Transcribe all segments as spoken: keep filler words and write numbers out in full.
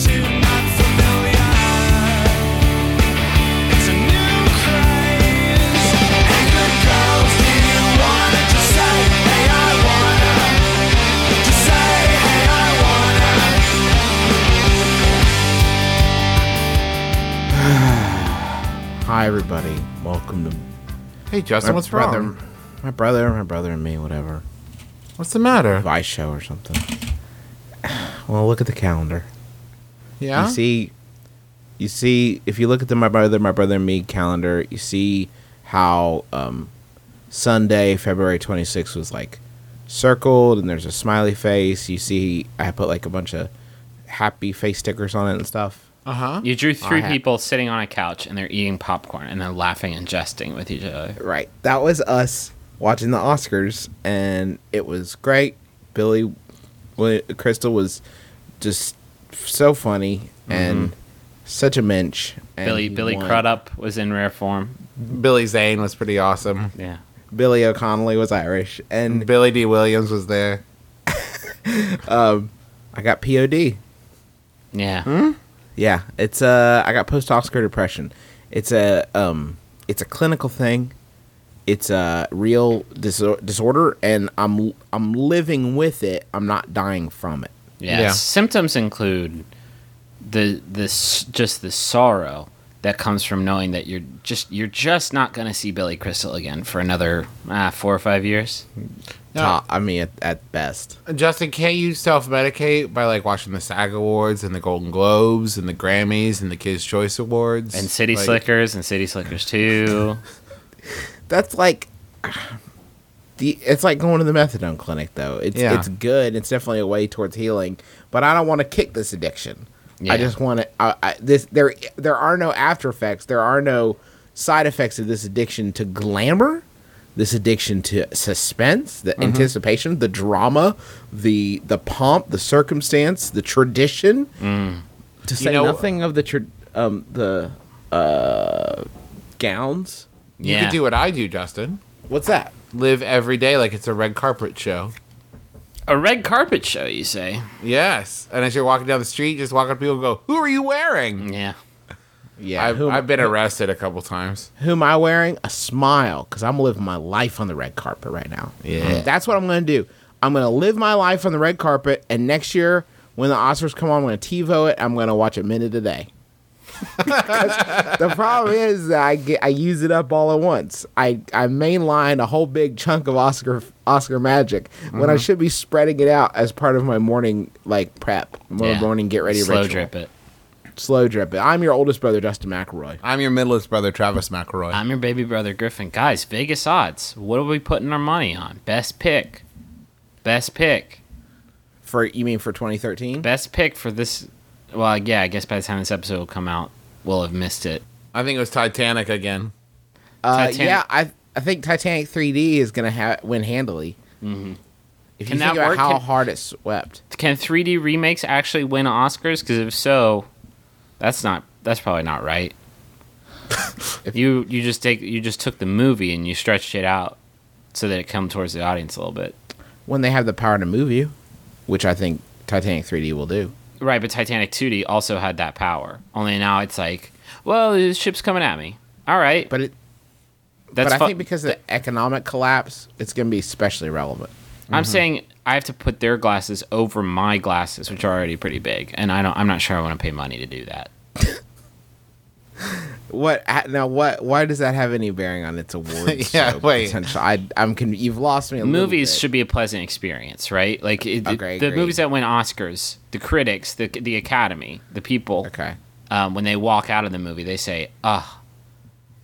too not familiar. Hi, everybody. Welcome to... Hey, Justin, my what's brother, wrong? My brother, my brother and me, whatever. What's the matter? Vice show or something. Well, look at the calendar. Yeah? You see... You see... If you look at the My Brother, My Brother and Me calendar, you see how um, Sunday, February twenty-sixth was, like, circled, and there's a smiley face. You see... I put, like, a bunch of happy face stickers on it and stuff. Uh-huh. You drew three people sitting on a couch, and they're eating popcorn, and they're laughing and jesting with each other. Right. That was us watching the Oscars, and it was great. Billy Crystal was just so funny and mm-hmm. such a mensch. And Billy Billy Crudup was in rare form. Billy Zane was pretty awesome. Yeah. Billy O'Connelly was Irish. And Billy D. Williams was there. um, I got P O D. Yeah. Hmm? Yeah, it's uh, I got post-Oscar depression. It's a um, it's a clinical thing. It's a real disor- disorder, and I'm I'm living with it. I'm not dying from it. Yeah, yeah. Symptoms include the this just the sorrow that comes from knowing that you're just you're just not gonna see Billy Crystal again for another ah, four or five years. No. Top, I mean, at, at best. Justin, can't you self-medicate by, like, watching the SAG Awards and the Golden Globes and the Grammys and the Kids' Choice Awards? And City like, Slickers and City Slickers two. That's, like, the it's like going to the methadone clinic, though. It's yeah. it's good. It's definitely a way towards healing. But I don't want to kick this addiction. Yeah. I just want to... I, I, this, there, there are no after effects. There are no side effects of this addiction to glamour. This addiction to suspense, the mm-hmm. anticipation, the drama, the the pomp, the circumstance, the tradition. Mm. To say you know, nothing of the tra- um, the uh, gowns. Yeah. You could do what I do, Justin. What's that? Live every day like it's a red carpet show. A red carpet show, you say? Yes. And as you're walking down the street, just walk up to people and go, "Who are you wearing?" Yeah. Yeah, I've, whom, I've been arrested a couple times. Who am I wearing? A smile, because I'm living my life on the red carpet right now. Yeah, that's what I'm going to do. I'm going to live my life on the red carpet, and next year, when the Oscars come on, I'm going to TiVo it. I'm going to watch a minute a day. The problem is that I, get, I use it up all at once. I, I mainline a whole big chunk of Oscar Oscar magic mm-hmm. when I should be spreading it out as part of my morning like prep, yeah. morning get ready Slow ritual. Drip it. Slow drip it. I'm your oldest brother, Justin McElroy. I'm your middlest brother, Travis McElroy. I'm your baby brother, Griffin. Guys, Vegas odds. What are we putting our money on? Best pick. Best pick. For you mean for twenty thirteen? Best pick for this. Well, yeah, I guess by the time this episode will come out, we'll have missed it. I think it was Titanic again. Uh, Titanic. Yeah, I I think Titanic three D is going to ha- win handily. Mm-hmm. If can you think about work? how can, hard it swept. Can three D remakes actually win Oscars? Because if so... That's not. That's probably not right. If you you just take you just took the movie and you stretched it out so that it come towards the audience a little bit. When they have the power to move you, which I think Titanic three D will do. Right, but Titanic two D also had that power. Only now it's like, well, this ship's coming at me. All right, but it. That's but I fu- think because of the economic collapse, it's going to be especially relevant. I'm mm-hmm. saying I have to put their glasses over my glasses, which are already pretty big, and I don't. I'm not sure I want to pay money to do that. What now? What? Why does that have any bearing on its awards? yeah, so wait. Potential? I, I'm. You've lost me. A movies little bit. Should be a pleasant experience, right? Like it, okay, the, the movies that win Oscars, the critics, the the Academy, the people. Okay. Um, when they walk out of the movie, they say, "Ah," oh,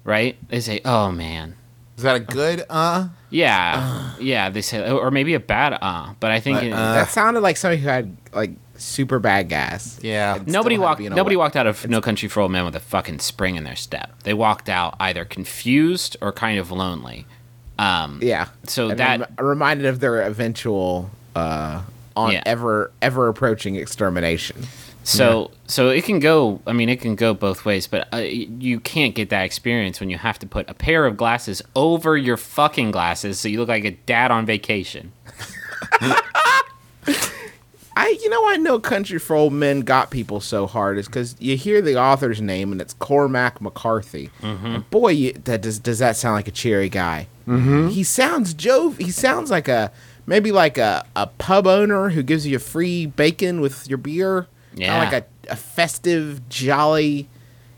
right? They say, "Oh man, Is that a good uh? Yeah, uh. yeah. They say, or maybe a bad uh. But I think but, it, uh, that sounded like somebody who had like super bad gas. Yeah. Nobody walked. You know, nobody what? walked out of it's, No Country for Old Men with a fucking spring in their step. They walked out either confused or kind of lonely. Um, yeah. So and that rem- reminded of their eventual uh, on yeah. ever ever approaching extermination. So yeah. so it can go, I mean, it can go both ways, but uh, you can't get that experience when you have to put a pair of glasses over your fucking glasses so you look like a dad on vacation. I, you know, I know Country for Old Men got people so hard is because you hear the author's name and it's Cormac McCarthy. Mm-hmm. And boy, you, that does, does that sound like a cheery guy. Mm-hmm. He sounds Jove. He sounds like a, maybe like a, a pub owner who gives you a free bacon with your beer. Yeah. Not like a, a festive, jolly,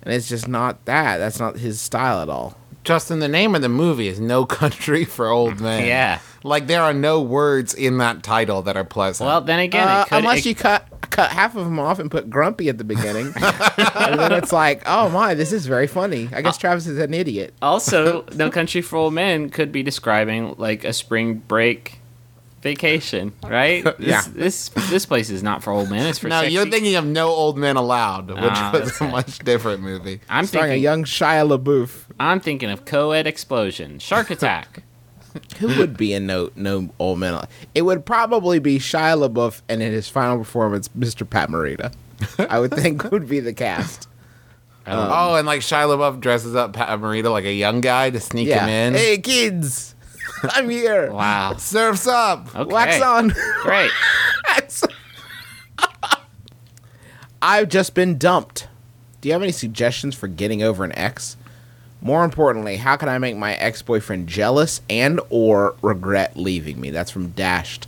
and it's just not that. That's not his style at all. Justin, the name of the movie is No Country for Old Men. Yeah. Like, there are no words in that title that are pleasant. Well, then again, uh, it could... Unless it, you cut cut half of them off and put grumpy at the beginning. And then it's like, oh my, this is very funny. I guess uh, Travis is an idiot. Also, No Country for Old Men could be describing, like, a spring break... vacation, right? Yeah. This, this this place is not for old men. It's for no. Sexy. You're thinking of No Old Men Allowed, which oh, was a it. much different movie. I'm starring a young Shia LaBeouf. I'm thinking of co-ed explosion, shark attack. Who would be in no no old men? Allowed? It would probably be Shia LaBeouf, and in his final performance, Mister Pat Morita. I would think would be the cast. Um, oh, and like Shia LaBeouf dresses up Pat Morita like a young guy to sneak yeah. him in. Hey kids. I'm here. Wow. Surf's up. Okay. Wax on. Great. I've just been dumped. Do you have any suggestions for getting over an ex? More importantly, how can I make my ex-boyfriend jealous and or regret leaving me? That's from Dashed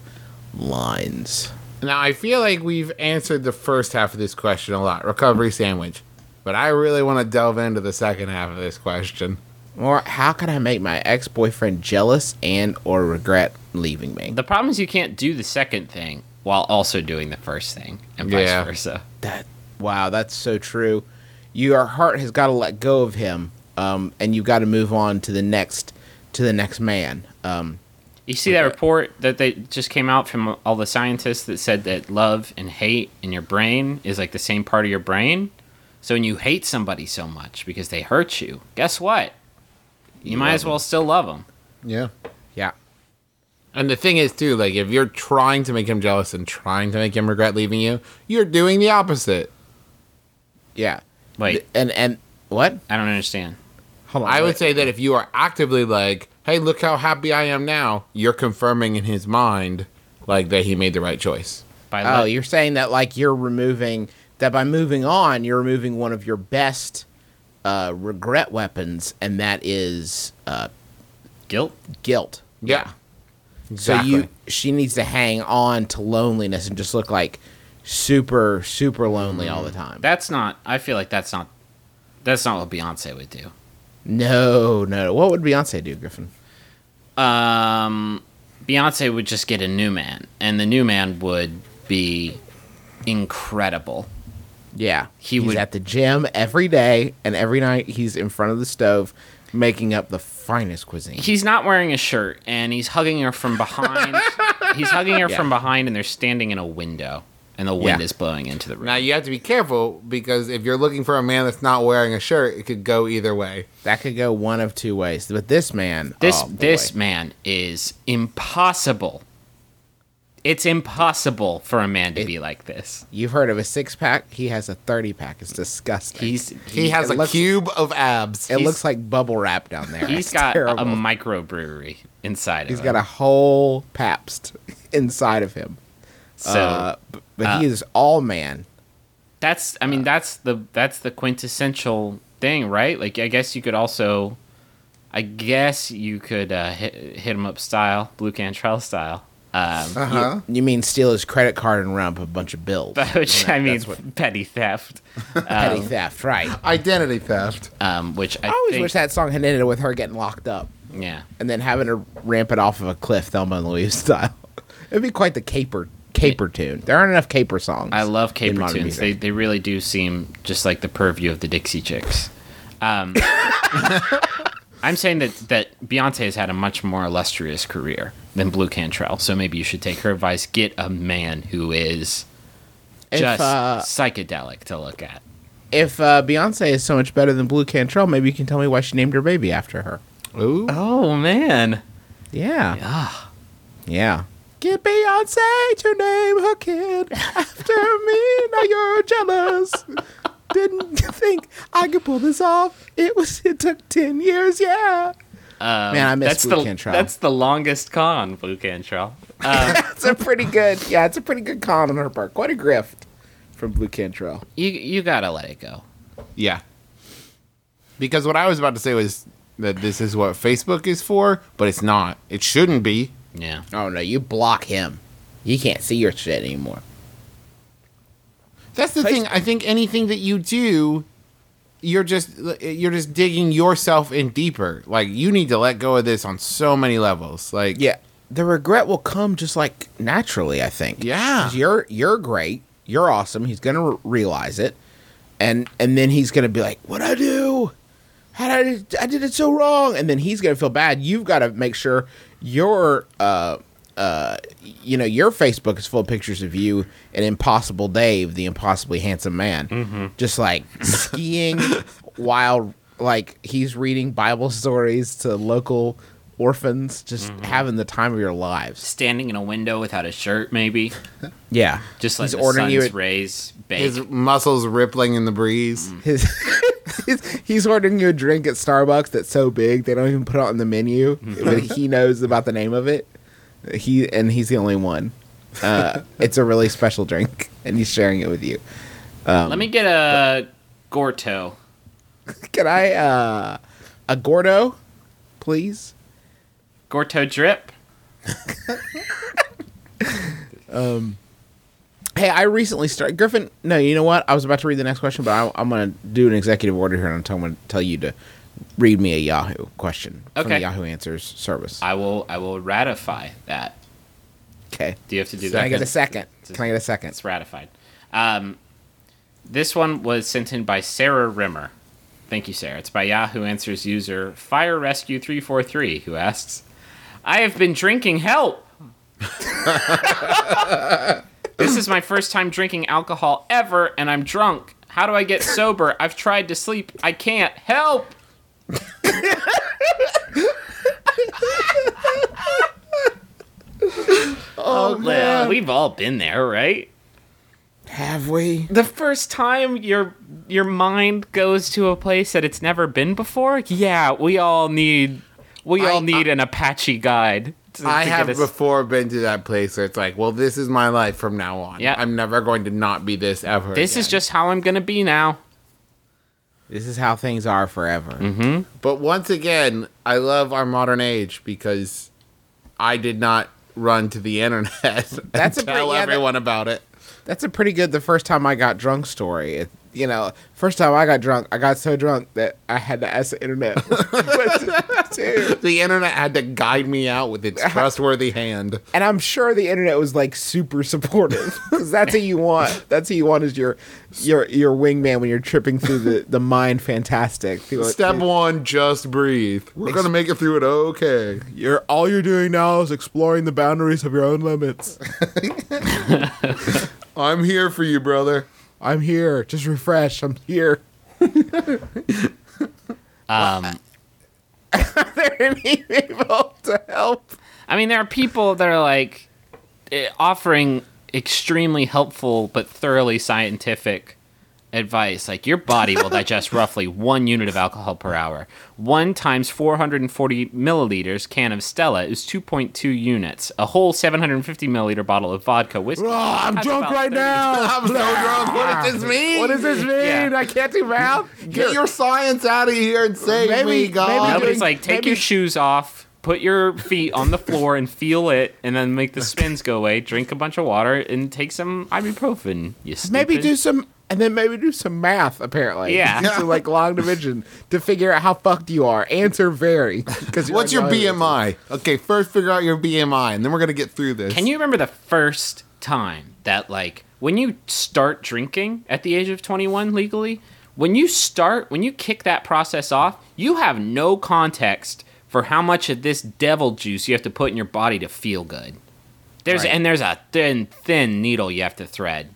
Lines. Now, I feel like we've answered the first half of this question a lot. Recovery sandwich. But I really want to delve into the second half of this question. Or how can I make my ex-boyfriend jealous and or regret leaving me? The problem is you can't do the second thing while also doing the first thing, and vice yeah. versa. That wow, that's so true. Your heart has got to let go of him, um, and you've got to move on to the next to the next man. Um, you see that report that they just came out from all the scientists that said that love and hate in your brain is like the same part of your brain. So when you hate somebody so much because they hurt you, guess what? You, you might as well them. still love him. Yeah. Yeah. And the thing is, too, like, if you're trying to make him jealous and trying to make him regret leaving you, you're doing the opposite. Yeah. Wait. And, and what? I don't understand. Hold on. I wait. would say that if you are actively like, hey, look how happy I am now, you're confirming in his mind, like, that he made the right choice. By oh, le- you're saying that, like, you're removing, that by moving on, you're removing one of your best Uh, regret weapons, and that is uh, guilt. Guilt. Yeah. Exactly. So you, she needs to hang on to loneliness and just look like super, super lonely all the time. That's not. I feel like that's not. That's not what Beyonce would do. No, no. What would Beyonce do, Griffin? Um, Beyonce would just get a new man, and the new man would be incredible. Yeah, he he's would, at the gym every day, and every night he's in front of the stove making up the finest cuisine. He's not wearing a shirt, and he's hugging her from behind. He's hugging her yeah. from behind, and they're standing in a window, and the wind yeah. is blowing into the room. Now, you have to be careful, because if you're looking for a man that's not wearing a shirt, it could go either way. That could go one of two ways. But this man... This, oh, this man is impossible. It's impossible for a man to it, be like this. You've heard of a six-pack? He has a thirty-pack. It's disgusting. He's, he, he has a looks, cube of abs. It he's, looks like bubble wrap down there. He's it's got terrible. a microbrewery inside he's of him. He's got a whole Pabst inside of him. So, uh, but, but uh, he is all man. That's, I mean, uh, that's the that's the quintessential thing, right? Like, I guess you could also, I guess you could uh, hit, hit him up style, Blu Cantrell style. Um, uh-huh. you, you mean steal his credit card and run up a bunch of bills? Which I mean, what, petty theft. Um, petty theft, right? Identity theft. Um, which I, I always think, wish that song had ended with her getting locked up. Yeah, and then having to ramp it off of a cliff, Thelma and Louise style. It'd be quite the caper caper it, tune. There aren't enough caper songs. I love caper tunes. Music. They they really do seem just like the purview of the Dixie Chicks. Um, I'm saying that, that Beyonce has had a much more illustrious career than Blu Cantrell, so maybe you should take her advice. Get a man who is just if, uh, psychedelic to look at. If uh, Beyonce is so much better than Blu Cantrell, maybe you can tell me why she named her baby after her. Ooh. Oh, man. Yeah. Yeah. Yeah. Get Beyonce to name her kid after me. Now you're jealous. Didn't think I could pull this off. It was. It took ten years. Yeah. Um, Man, I missed Blu Cantrell. That's the longest con, Blu Cantrell. Um, that's a pretty good. Yeah, it's a pretty good con on her part. Quite a grift from Blu Cantrell. You you gotta let it go. Yeah. Because what I was about to say was that this is what Facebook is for, but it's not. It shouldn't be. Yeah. Oh no, you block him. You can't see your shit anymore. That's the thing. I think anything that you do, you're just you're just digging yourself in deeper. Like, you need to let go of this on so many levels. Like, yeah, the regret will come just like naturally, I think. Yeah, you're you're great. You're awesome. He's gonna re- realize it, and and then he's gonna be like, "What'd I do? How did I, I did it so wrong?" And then he's gonna feel bad. You've got to make sure you're. Uh, Uh, you know, your Facebook is full of pictures of you and Impossible Dave, the impossibly handsome man, mm-hmm. just like skiing while like he's reading Bible stories to local orphans, just mm-hmm. having the time of your lives. Standing in a window without a shirt, maybe. Yeah, just like the sun's you at, rays. Bake. His muscles rippling in the breeze. Mm. His. He's ordering you a drink at Starbucks that's so big they don't even put it on the menu, mm-hmm. but he knows about the name of it. He and he's the only one. Uh, it's a really special drink, and he's sharing it with you. Um, Let me get a Gordo. Can I uh, a Gordo, please? Gordo drip. um. Hey, I recently started Griffin. No, you know what? I was about to read the next question, but I, I'm going to do an executive order here, and I'm going to tell you to. Read me a Yahoo question okay. from the Yahoo Answers service. I will I will ratify that. Okay. Do you have to do so that? Can I get a second? It's, Can I get a second? It's ratified. Um, this one was sent in by Sarah Rimmer. Thank you, Sarah. It's by Yahoo Answers user Fire Rescue three forty-three, who asks, I have been drinking help. This is my first time drinking alcohol ever, and I'm drunk. How do I get sober? I've tried to sleep. I can't. Help! Oh, man. We've all been there, right? Have we? The first time your your mind goes to a place that it's never been before? Yeah, we all need we I, all need I, an Apache guide. To, I to have us... before been to that place where it's like, well, this is my life from now on. Yep. I'm never going to not be this ever. This again. is just how I'm going to be now. This is how things are forever. Mm-hmm. But once again, I love our modern age because I did not run to the internet and that's a tell pretty, yeah, everyone that, about it. That's a pretty good the first time I got drunk story. It, you know, first time I got drunk, I got so drunk that I had to ask the internet. to, the internet had to guide me out with its trustworthy hand. And I'm sure the internet was like super supportive because that's who you want. That's who you want is your your your wingman when you're tripping through the, the mind fantastic. Through, Step through, one, just breathe. We're ex- gonna make it through it okay. You're all you're doing now is exploring the boundaries of your own limits. I'm here for you, brother. I'm here. Just refresh. I'm here. um, are there any people to help? I mean, there are people that are like offering extremely helpful but thoroughly scientific advice. Like, your body will digest roughly one unit of alcohol per hour. One times four hundred forty milliliters can of Stella is two point two units. A whole seven hundred fifty milliliter bottle of vodka whiskey. Oh, I'm drunk right now. I'm so drunk. What does this mean? What does this mean? Yeah. I can't do math. Get your science out of here and save maybe, me, God. Nobody's like, take maybe. your shoes off, put your feet on the floor and feel it, and then make the spins go away. Drink a bunch of water and take some ibuprofen. You stupid. Maybe do some... And then maybe do some math, apparently. Yeah. So, like, long division to figure out how fucked you are. Answer vary. What's your B M I? Okay, first figure out your B M I, and then we're going to get through this. Can you remember the first time that, like, when you start drinking at the age of twenty-one legally, when you start, when you kick that process off, you have no context for how much of this devil juice you have to put in your body to feel good. There's right. And there's a thin, thin needle you have to thread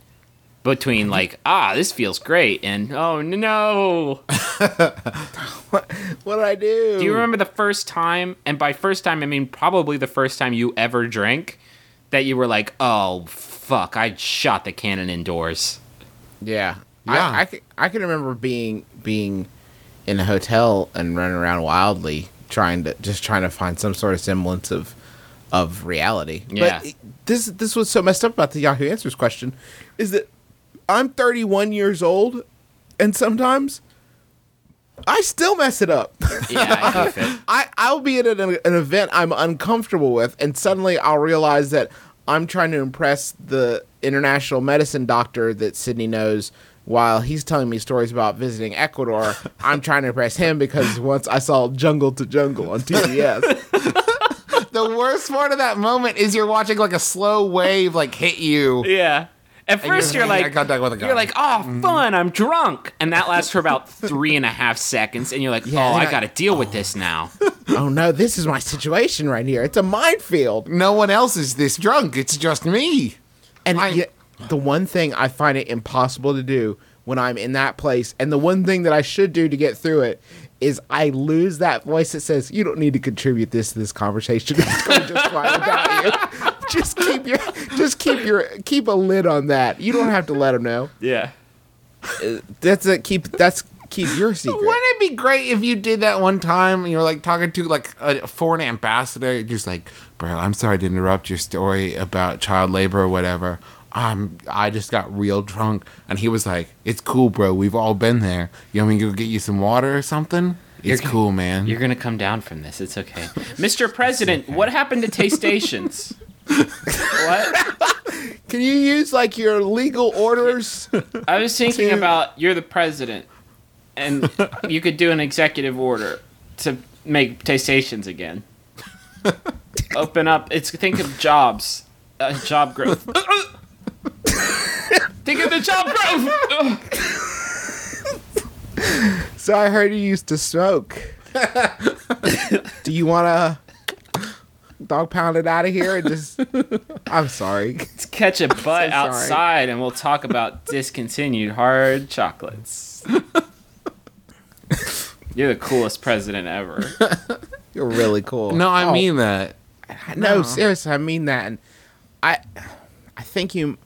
between like, ah, this feels great, and oh no, what, what did I do? Do you remember the first time? And by first time, I mean probably the first time you ever drank that you were like, oh fuck, I shot the cannon indoors. Yeah, yeah. I I, th- I can remember being being in a hotel and running around wildly, trying to just trying to find some sort of semblance of of reality. Yeah. But this this was so messed up about the Yahoo Answers question is that I'm thirty-one years old and sometimes I still mess it up. Yeah, I do fit. I I'll be at an, an event I'm uncomfortable with and suddenly I'll realize that I'm trying to impress the international medicine doctor that Sydney knows. While he's telling me stories about visiting Ecuador, I'm trying to impress him because once I saw Jungle to Jungle on T B S. The worst part of that moment is you're watching like a slow wave like hit you. Yeah. At first you're, you're like, you're like, oh, mm-hmm. fun, I'm drunk. And that lasts for about three and a half seconds. And you're like, yeah, oh, I got to deal oh. with this now. Oh, no, this is my situation right here. It's a minefield. No one else is this drunk. It's just me. And I... You- The one thing I find it impossible to do when I'm in that place, and the one thing that I should do to get through it, is I lose that voice that says, you don't need to contribute this to this conversation. It's going to just fly without you. Just keep your, just keep your, keep a lid on that. You don't have to let them know. Yeah. That's a keep, that's keep your secret. Wouldn't it be great if you did that one time and you were like talking to like a foreign ambassador, you're just like, bro, I'm sorry to interrupt your story about child labor or whatever. Um, I just got real drunk, and he was like, "It's cool, bro. We've all been there. You want me to go get you some water or something? It's gonna, cool, man. You're gonna come down from this. It's okay, Mister President. Okay. What happened to Taystations? What? Can you use like your legal orders? I was thinking to... about you're the president, and you could do an executive order to make Taystations again. Open up. It's think of jobs, uh, job growth." Think of the job growth. So I heard you used to smoke. Do you want to dog pound it out of here and just? I'm sorry. Let's catch a butt so outside, and we'll talk about discontinued hard chocolates. You're the coolest president ever. You're really cool. No, I oh. mean that. No, no, seriously, I mean that. And I, I think you.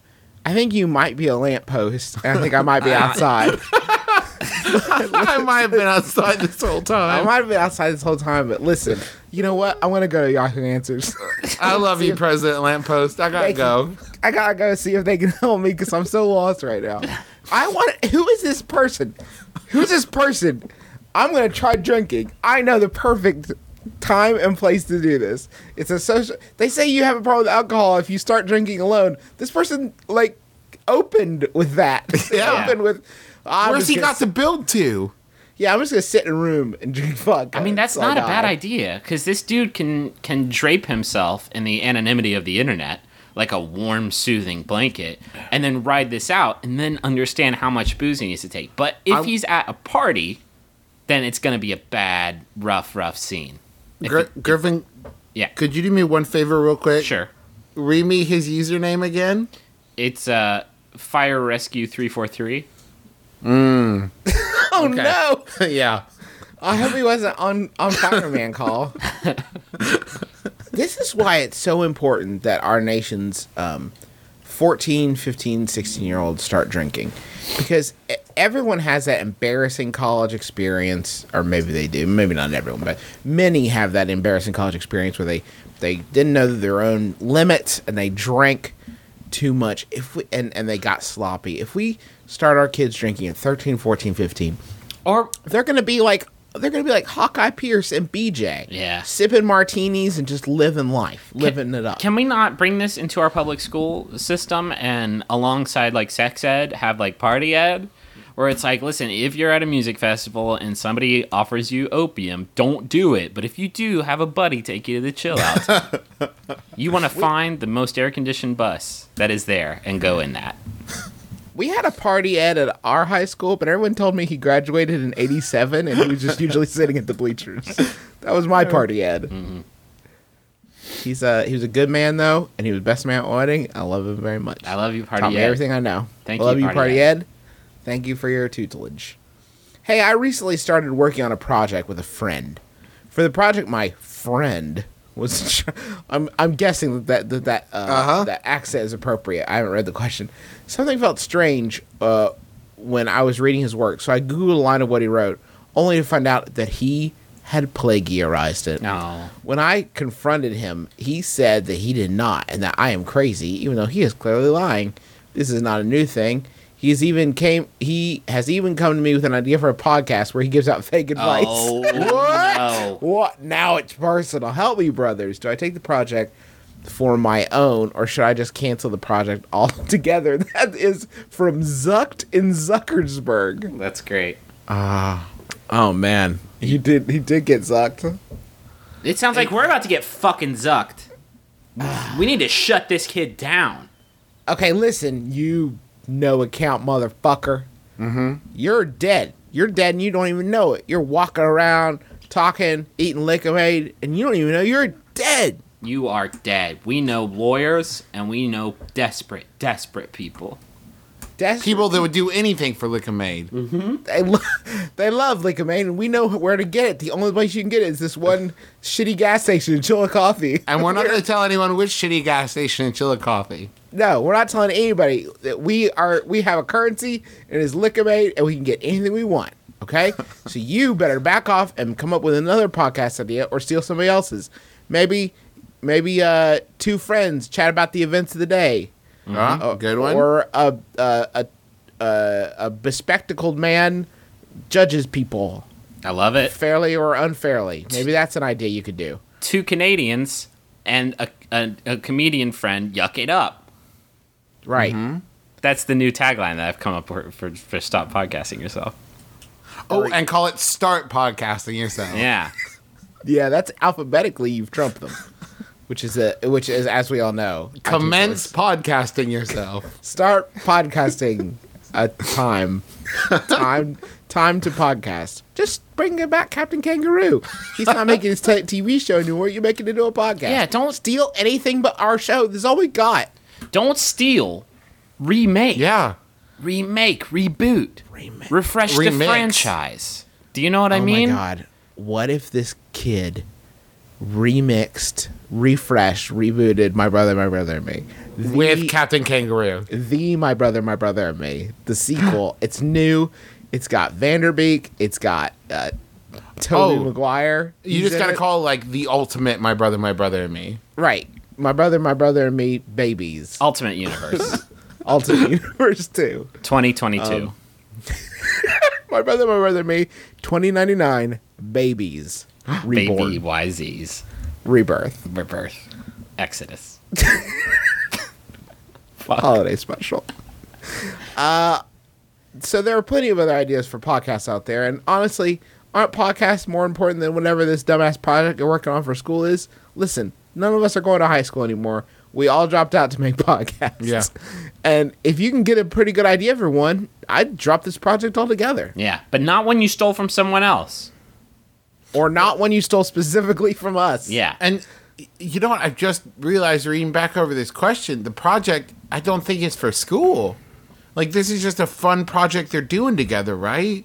I think you might be a lamppost, and I think I might be outside. I might have been outside this whole time. I might have been outside this whole time, but listen, you know what? I want to go to Yahoo Answers. I love you, if, President Lamppost. I got to go. Can, I got to go see if they can help me because I'm so lost right now. I want. Who is this person? Who's this person? I'm going to try drinking. I know the perfect time and place to do this. It's a social. They say you have a problem with alcohol if you start drinking alone. This person like opened with that. Yeah. Opened with. Oh, where's he got sit- to build to? Yeah, I'm just gonna sit in a room and drink vodka. I mean, that's not a bad idea because this dude can can drape himself in the anonymity of the internet like a warm, soothing blanket, and then ride this out, and then understand how much booze he needs to take. But if I- he's at a party, then it's gonna be a bad, rough, rough scene. Gr- it, Griffin, yeah. Could you do me one favor real quick? Sure. Read me his username again. It's uh, Fire Rescue three forty-three. Mm. Oh, okay. No. Yeah. I hope he wasn't on, on fireman call. This is why it's so important that our nation's um, fourteen, fifteen, sixteen-year-olds start drinking. Because everyone has that embarrassing college experience, or maybe they do, maybe not everyone, but many have that embarrassing college experience where they, they didn't know their own limits and they drank too much if we, and, and they got sloppy. If we start our kids drinking at thirteen, fourteen, fifteen, or they're going to be like, they're going to be like Hawkeye Pierce and B J. Yeah. Sipping martinis and just living life, living can, it up. Can we not bring this into our public school system and alongside like sex ed, have like party ed? Where it's like, listen, if you're at a music festival and somebody offers you opium, don't do it. But if you do, have a buddy take you to the chill out. You want to find the most air-conditioned bus that is there and go in that. We had a party at at our high school, but everyone told me he graduated in eighty-seven, and he was just usually sitting at the bleachers. That was my party ad. Mm-hmm. He's a, he was a good man, though, and he was best man at wedding. I love him very much. I love you, Party Ed. Taught me everything I know. Thank you, Party Ed. I love you, Party Ed. Thank you for your tutelage. Hey, I recently started working on a project with a friend. For the project, my friend was... I'm I'm guessing that that, that, uh, uh-huh. that accent is appropriate. I haven't read the question. Something felt strange uh, when I was reading his work, so I Googled a line of what he wrote, only to find out that he... had plagiorized it. No. When I confronted him, he said that he did not and that I am crazy, even though he is clearly lying. This is not a new thing. He's even came he has even come to me with an idea for a podcast where he gives out fake advice. Oh, what? No. What? Now it's personal. Help me, brothers. Do I take the project for my own, or should I just cancel the project altogether? That is from Zucked in Zuckersburg. That's great. Ah. Uh, Oh, man. He did He did get zucked. It sounds like we're about to get fucking zucked. We need to shut this kid down. Okay, listen, you no-account motherfucker. Mm-hmm. You're dead. You're dead and you don't even know it. You're walking around, talking, eating liquid, and you don't even know you're dead. You are dead. We know lawyers, and we know desperate, desperate people. That's people that would do anything for Lickamade. Mm-hmm. They, lo- they love Lickamade, and we know where to get it. The only place you can get it is this one shitty gas station in Chillicothe. And we're not going to tell anyone which shitty gas station in Chillicothe. No, we're not telling anybody that we are. We have a currency, and it's Lickamade, and we can get anything we want. Okay? So you better back off and come up with another podcast idea or steal somebody else's. Maybe, maybe uh, two friends chat about the events of the day. Mm-hmm. Uh, good one. Or a a, a a a bespectacled man judges people. I love it. Fairly or unfairly. Maybe that's an idea you could do. Two Canadians and a a, a comedian friend yuck it up. Right. Mm-hmm. That's the new tagline that I've come up with for, for, for Stop Podcasting Yourself. Oh, or, and call it Start Podcasting Yourself. Yeah. Yeah, that's alphabetically you've trumped them. Which is a which is as we all know. Commence podcasting yourself. Start podcasting a time. Time time to podcast. Just bring back Captain Kangaroo. He's not making his t- TV show anymore. You're making it into a podcast. Yeah, don't steal anything but our show. This is all we got. Don't steal. Remake. Yeah. Remake. Reboot. Remake. Refresh Remix. The franchise. Do you know what oh I mean? Oh my god. What if this kid remixed, refreshed, rebooted My Brother, My Brother, and Me. The, With Captain Kangaroo. The My Brother, My Brother, and Me. The sequel. It's new. It's got Vanderbeek. It's got uh, Toby oh, Maguire. You just got to call like the ultimate My Brother, My Brother, and Me. Right. My Brother, My Brother, and Me babies. Ultimate Universe. Ultimate Universe two. twenty twenty-two. Um, My Brother, My Brother, and Me. twenty ninety-nine babies. Reborn. Baby Y Zs. Rebirth. Rebirth. Exodus. Fuck. Holiday special. Uh, so there are plenty of other ideas for podcasts out there. And honestly, aren't podcasts more important than whatever this dumbass project you're working on for school is? Listen, none of us are going to high school anymore. We all dropped out to make podcasts. Yeah. And if you can get a pretty good idea for one, I'd drop this project altogether. Yeah, but not one you stole from someone else. Or not one you stole specifically from us. Yeah. And you know what? I've just realized reading back over this question, the project, I don't think it's for school. Like, this is just a fun project they're doing together, right?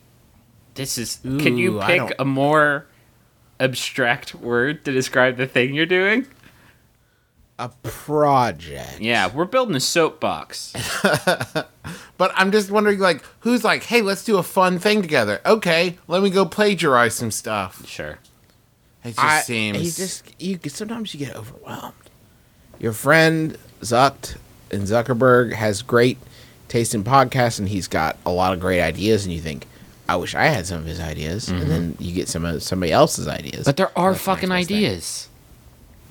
This is... Ooh, can you pick a more abstract word to describe the thing you're doing? A project. Yeah, we're building a soapbox. But I'm just wondering, like, who's like, hey, let's do a fun thing together. Okay, let me go plagiarize some stuff. Sure. It just I, seems... You just, you, sometimes you get overwhelmed. Your friend, Zucked, in Zuckerberg, has great taste in podcasts, and he's got a lot of great ideas, and you think, I wish I had some of his ideas. Mm-hmm. And then you get some of somebody else's ideas. But there are fucking ideas.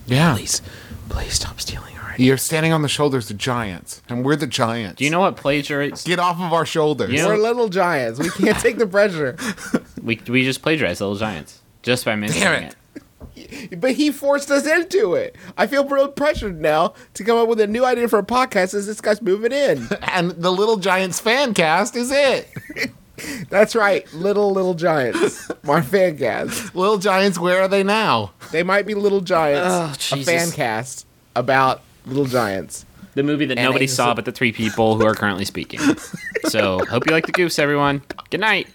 Thing. Yeah. Please, please stop stealing our ideas. You're standing on the shoulders of giants, and we're the giants. Do you know what plagiarism? Get off of our shoulders. You know, we're little giants. We can't take the pressure. We we just plagiarized Little Giants just by mentioning it. it. but he forced us into it. I feel real pressured now to come up with a new idea for a podcast as this guy's moving in. And the Little Giants fan cast is it. That's right. Little, Little Giants. My fan cast. Little Giants, where are they now? They might be Little Giants. Oh, a fan cast about Little Giants. The movie that and nobody saw a- but the three people who are currently speaking. So, hope you like the goofs, everyone. Good night.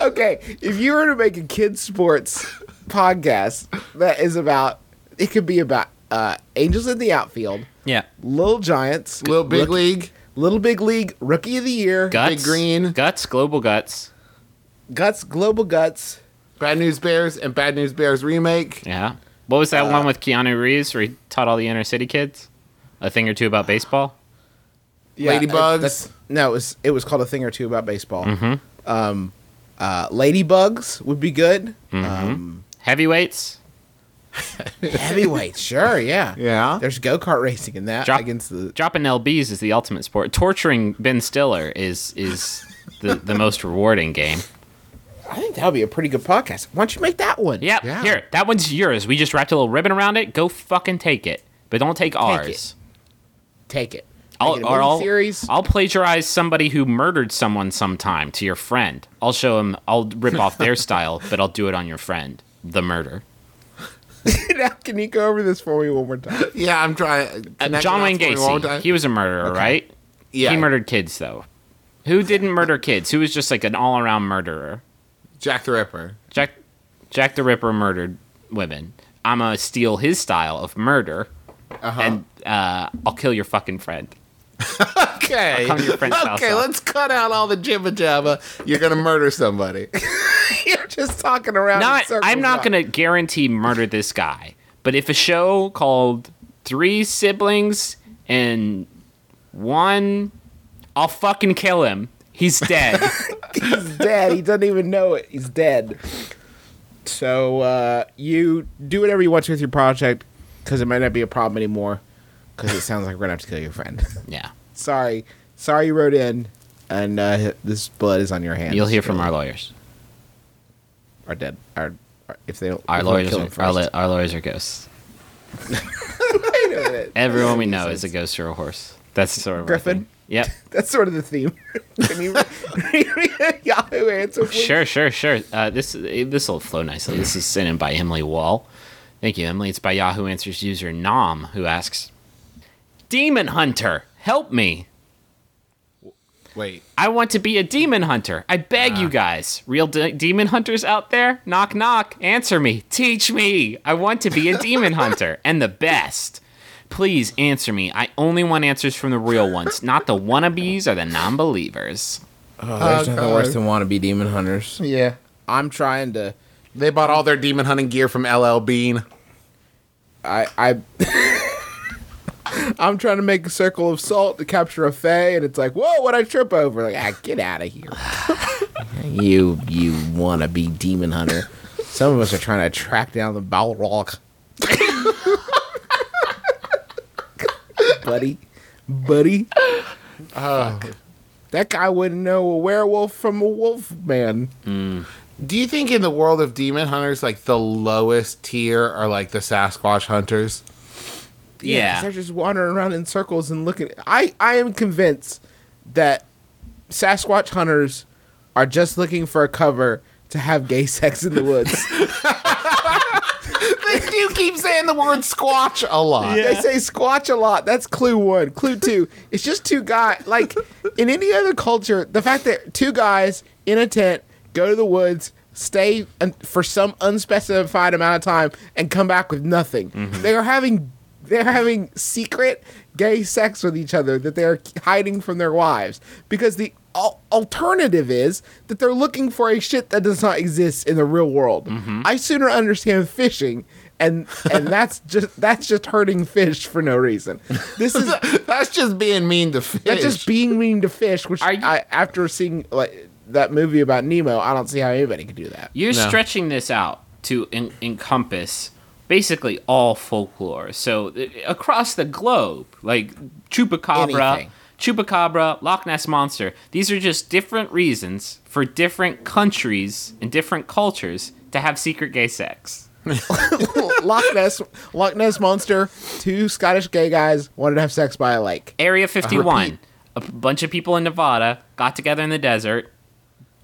Okay, if you were to make a kids' sports podcast that is about, it could be about uh, Angels in the Outfield. Yeah. Little Giants. Little Big rookie, League. Little Big League, Rookie of the Year. Guts. Big Green. Guts, Global Guts. Guts, Global Guts. Bad News Bears and Bad News Bears Remake. Yeah. What was that uh, one with Keanu Reeves where he taught all the inner city kids a thing or two about baseball? Yeah, Ladybugs. Uh, no, it was it was called A Thing or Two About Baseball. Mm-hmm. Um, uh, Ladybugs would be good. Mm-hmm. Um, heavyweights. Heavyweights, sure, yeah, yeah. There's go kart racing in that. Drop, against the dropping L Bs is the ultimate sport. Torturing Ben Stiller is is the, the most rewarding game. I think that would be a pretty good podcast. Why don't you make that one? Yep. Yeah, here, that one's yours. We just wrapped a little ribbon around it. Go fucking take it, but don't take, take ours. It. Take it. I'll, or I'll, I'll plagiarize somebody who murdered someone sometime to your friend. I'll show him, I'll rip off their style, but I'll do it on your friend. The murder. Now, can you go over this for me one more time? Yeah, I'm trying. Uh, John Wayne Gacy, he was a murderer, okay. Right? Yeah. He murdered kids, though. Who didn't murder kids? Who was just like an all-around murderer? Jack the Ripper. Jack, Jack the Ripper murdered women. I'm going to steal his style of murder, uh-huh. and uh, I'll kill your fucking friend. Okay. Okay, let's cut out all the jibba jabba. You're gonna murder somebody. You're just talking around. Not, in circles I'm not about. gonna guarantee murder this guy. But if a show called Three Siblings and One, I'll fucking kill him. He's dead. He's dead. He doesn't even know it. He's dead. So uh, you do whatever you want to with your project because it might not be a problem anymore. Because it sounds like we're going to have to kill your friend. Yeah. Sorry. Sorry you wrote in, and uh, this blood is on your hands. You'll hear from our lawyers. Our dead. Our, our if they don't. Our lawyers. Kill are, first. Our, la- our lawyers are ghosts. Wait a minute. Everyone we know is a ghost or a horse. That's sort of Griffin. Yep. That's sort of the theme. Can you Yahoo answer? Sure, sure, sure. Uh, this this will flow nicely. This is sent in by Emily Wall. Thank you, Emily. It's by Yahoo Answers user Nom, who asks. Demon hunter, help me. Wait. I want to be a demon hunter. I beg uh, you guys. Real de- demon hunters out there? Knock, knock. Answer me. Teach me. I want to be a demon hunter and the best. Please answer me. I only want answers from the real ones, not the wannabes or the non-believers. Oh, there's nothing worse than wannabe demon hunters. Yeah. I'm trying to... They bought all their demon hunting gear from L L Bean. I... I... I'm trying to make a circle of salt to capture a fae, and it's like, whoa, what'd I trip over? Like, ah, get out of here. you you wannabe demon hunter. Some of us are trying to track down the Balrog. buddy. Buddy. Oh. Fuck. That guy wouldn't know a werewolf from a wolf man. Mm. Do you think in the world of demon hunters, like, the lowest tier are, like, the Sasquatch hunters? Yeah, yeah. They're just wandering around in circles and looking. I, I am convinced that Sasquatch hunters are just looking for a cover to have gay sex in the woods. They do keep saying the word squatch a lot. Yeah. They say squatch a lot. That's clue one. Clue two, it's just two guys. Like, in any other culture, the fact that two guys in a tent go to the woods, stay un- for some unspecified amount of time, and come back with nothing. Mm-hmm. They are having... They're having secret gay sex with each other that they're hiding from their wives. Because the al- alternative is that they're looking for a shit that does not exist in the real world. Mm-hmm. I sooner understand fishing, and and that's just that's just hurting fish for no reason. This is That's just being mean to fish. That's just being mean to fish, which you, I, after seeing like that movie about Nemo, I don't see how anybody could do that. You're no. stretching this out to en- encompass... basically all folklore. So uh, across the globe, like Chupacabra, Anything. Chupacabra, Loch Ness Monster, these are just different reasons for different countries and different cultures to have secret gay sex. Loch Ness, Loch Ness Monster. Two Scottish gay guys wanted to have sex by a lake. Area fifty-one. A bunch of people in Nevada got together in the desert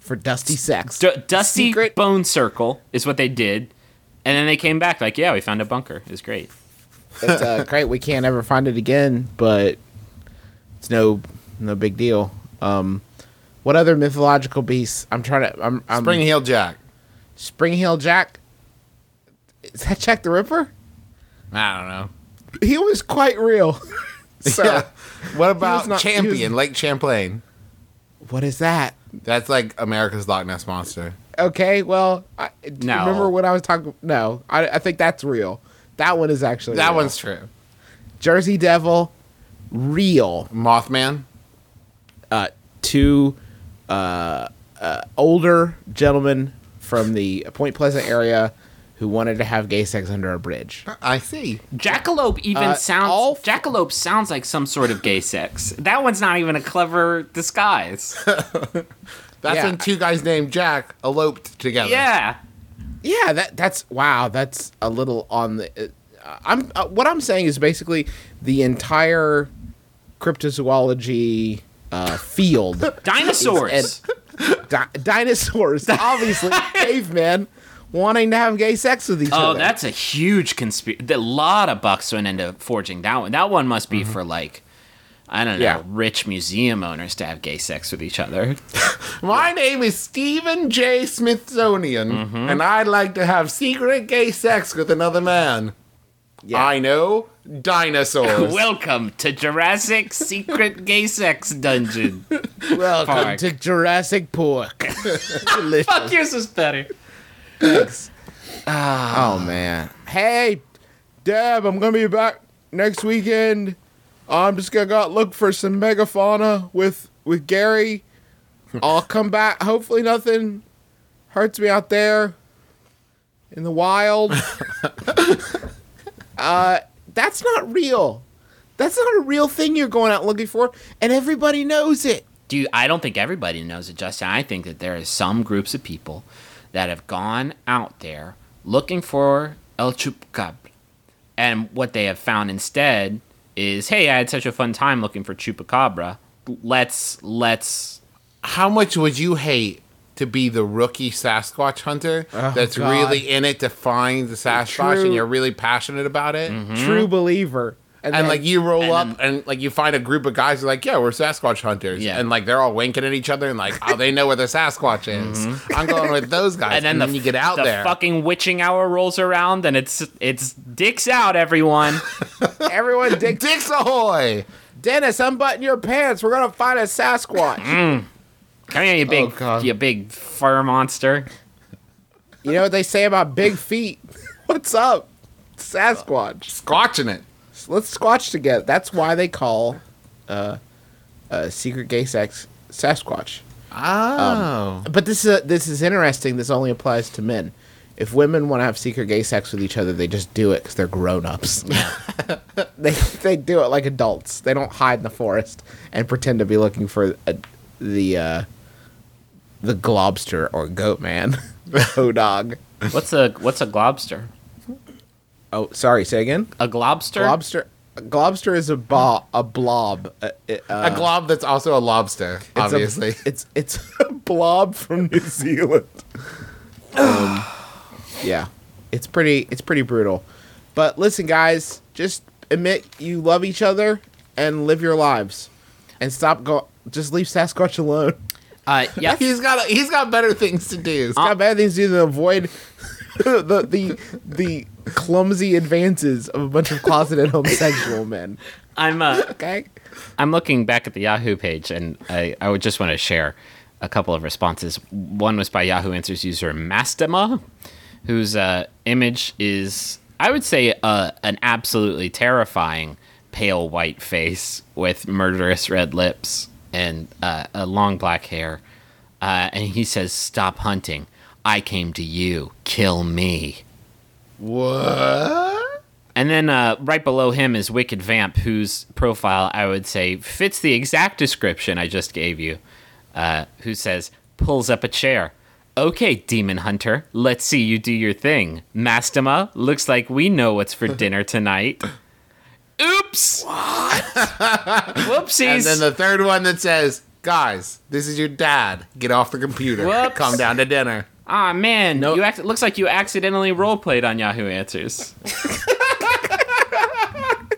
for dusty sex. D- dusty Secret. Bone circle is what they did, and then they came back like, "Yeah, we found a bunker. It was great. It's uh, great. We can't ever find it again, but it's no no big deal." Um, what other mythological beasts? I'm trying to. I'm, I'm Spring-Heel Jack. Spring-Heel Jack. Is that Jack the Ripper? I don't know. He was quite real. So, yeah. What about not, Champion, was, Lake Champlain? What is that? That's like America's Loch Ness Monster. Okay, well, I, do no. you remember when I was talking? No, I, I think that's real. That one is actually that real. One's true. Jersey Devil, real. Mothman. Uh, two uh, uh, older gentlemen from the Point Pleasant area who wanted to have gay sex under a bridge. I see. Jackalope even uh, sounds... All... Jackalope sounds like some sort of gay sex. That one's not even a clever disguise. That's yeah. when two guys named Jack eloped together. Yeah. Yeah, that that's... Wow, that's a little on the... Uh, I'm uh, what I'm saying is basically the entire cryptozoology uh, field... Dinosaurs! And, di- dinosaurs, obviously. Caveman. Wanting to have gay sex with each oh, other. Oh, that's a huge conspiracy. A lot of bucks went into forging that one. That one must be mm-hmm. for, like, I don't know, yeah. rich museum owners to have gay sex with each other. My yeah. name is Stephen J. Smithsonian, mm-hmm. and I'd like to have secret gay sex with another man. Yeah. I know, dinosaurs. Welcome to Jurassic Secret Gay Sex Dungeon. Welcome Park. to Jurassic Pork. Fuck, yours is better. Thanks. Oh, oh, man. Hey, Deb, I'm going to be back next weekend. I'm just going to go out look for some megafauna with, with Gary. I'll come back. Hopefully nothing hurts me out there in the wild. uh, that's not real. That's not a real thing you're going out looking for, and everybody knows it. Dude, I don't think everybody knows it, Justin. I think that there is some groups of people that have gone out there looking for El Chupacabra. And what they have found instead is, hey, I had such a fun time looking for Chupacabra. Let's, let's... How much would you hate to be the rookie Sasquatch hunter oh, that's God. really in it to find the Sasquatch True. and you're really passionate about it? Mm-hmm. True believer. And, and then, like, you roll and up then, and, like, you find a group of guys who are like, yeah, we're Sasquatch hunters. Yeah. And, like, they're all winking at each other and, like, oh, they know where the Sasquatch is. Mm-hmm. I'm going with those guys. And then, and the, then you get out the there. The fucking witching hour rolls around and it's it's dicks out, everyone. Everyone dicks. Dicks ahoy. Dennis, unbutton your pants. We're going to find a Sasquatch. Mm. Come here, you big, oh, you big fur monster. You know what they say about big feet? What's up? Sasquatch. Squatching it. Let's squatch together. That's why they call uh, uh, secret gay sex Sasquatch. Oh. Um, but this is a, this is interesting. This only applies to men. If women want to have secret gay sex with each other, they just do it because they're grown-ups. they they do it like adults. They don't hide in the forest and pretend to be looking for a, the uh, the globster or goat man. Oh, dog. What's a what's a globster? Oh, sorry. Say again. A globster. Globster. A globster is a bo- a blob. Uh, uh, a glob that's also a lobster. It's obviously, a, it's it's a blob from New Zealand. um, yeah, it's pretty. It's pretty brutal. But listen, guys, just admit you love each other and live your lives, and stop go. Just leave Sasquatch alone. Uh, yeah, he's got he's got better things to do. He's got um, better things to do than avoid the the the. clumsy advances of a bunch of closeted homosexual men. I'm uh, okay. I'm looking back at the Yahoo page, and I, I would just want to share a couple of responses. One was by Yahoo Answers user Mastema, whose uh, image is, I would say, uh, an absolutely terrifying pale white face with murderous red lips and uh, a long black hair. Uh, and he says, "Stop hunting. I came to you. Kill me." What? And then uh, right below him is Wicked Vamp, whose profile I would say fits the exact description I just gave you, uh, who says, "Pulls up a chair. Okay, Demon Hunter, let's see you do your thing. Mastema, looks like we know what's for dinner tonight. Oops! What? Whoopsies! And then the third one that says, guys, this is your dad. Get off the computer. Whoops. Come down to dinner. Aw, oh, man. Nope. You ac- looks like you accidentally role-played on Yahoo Answers.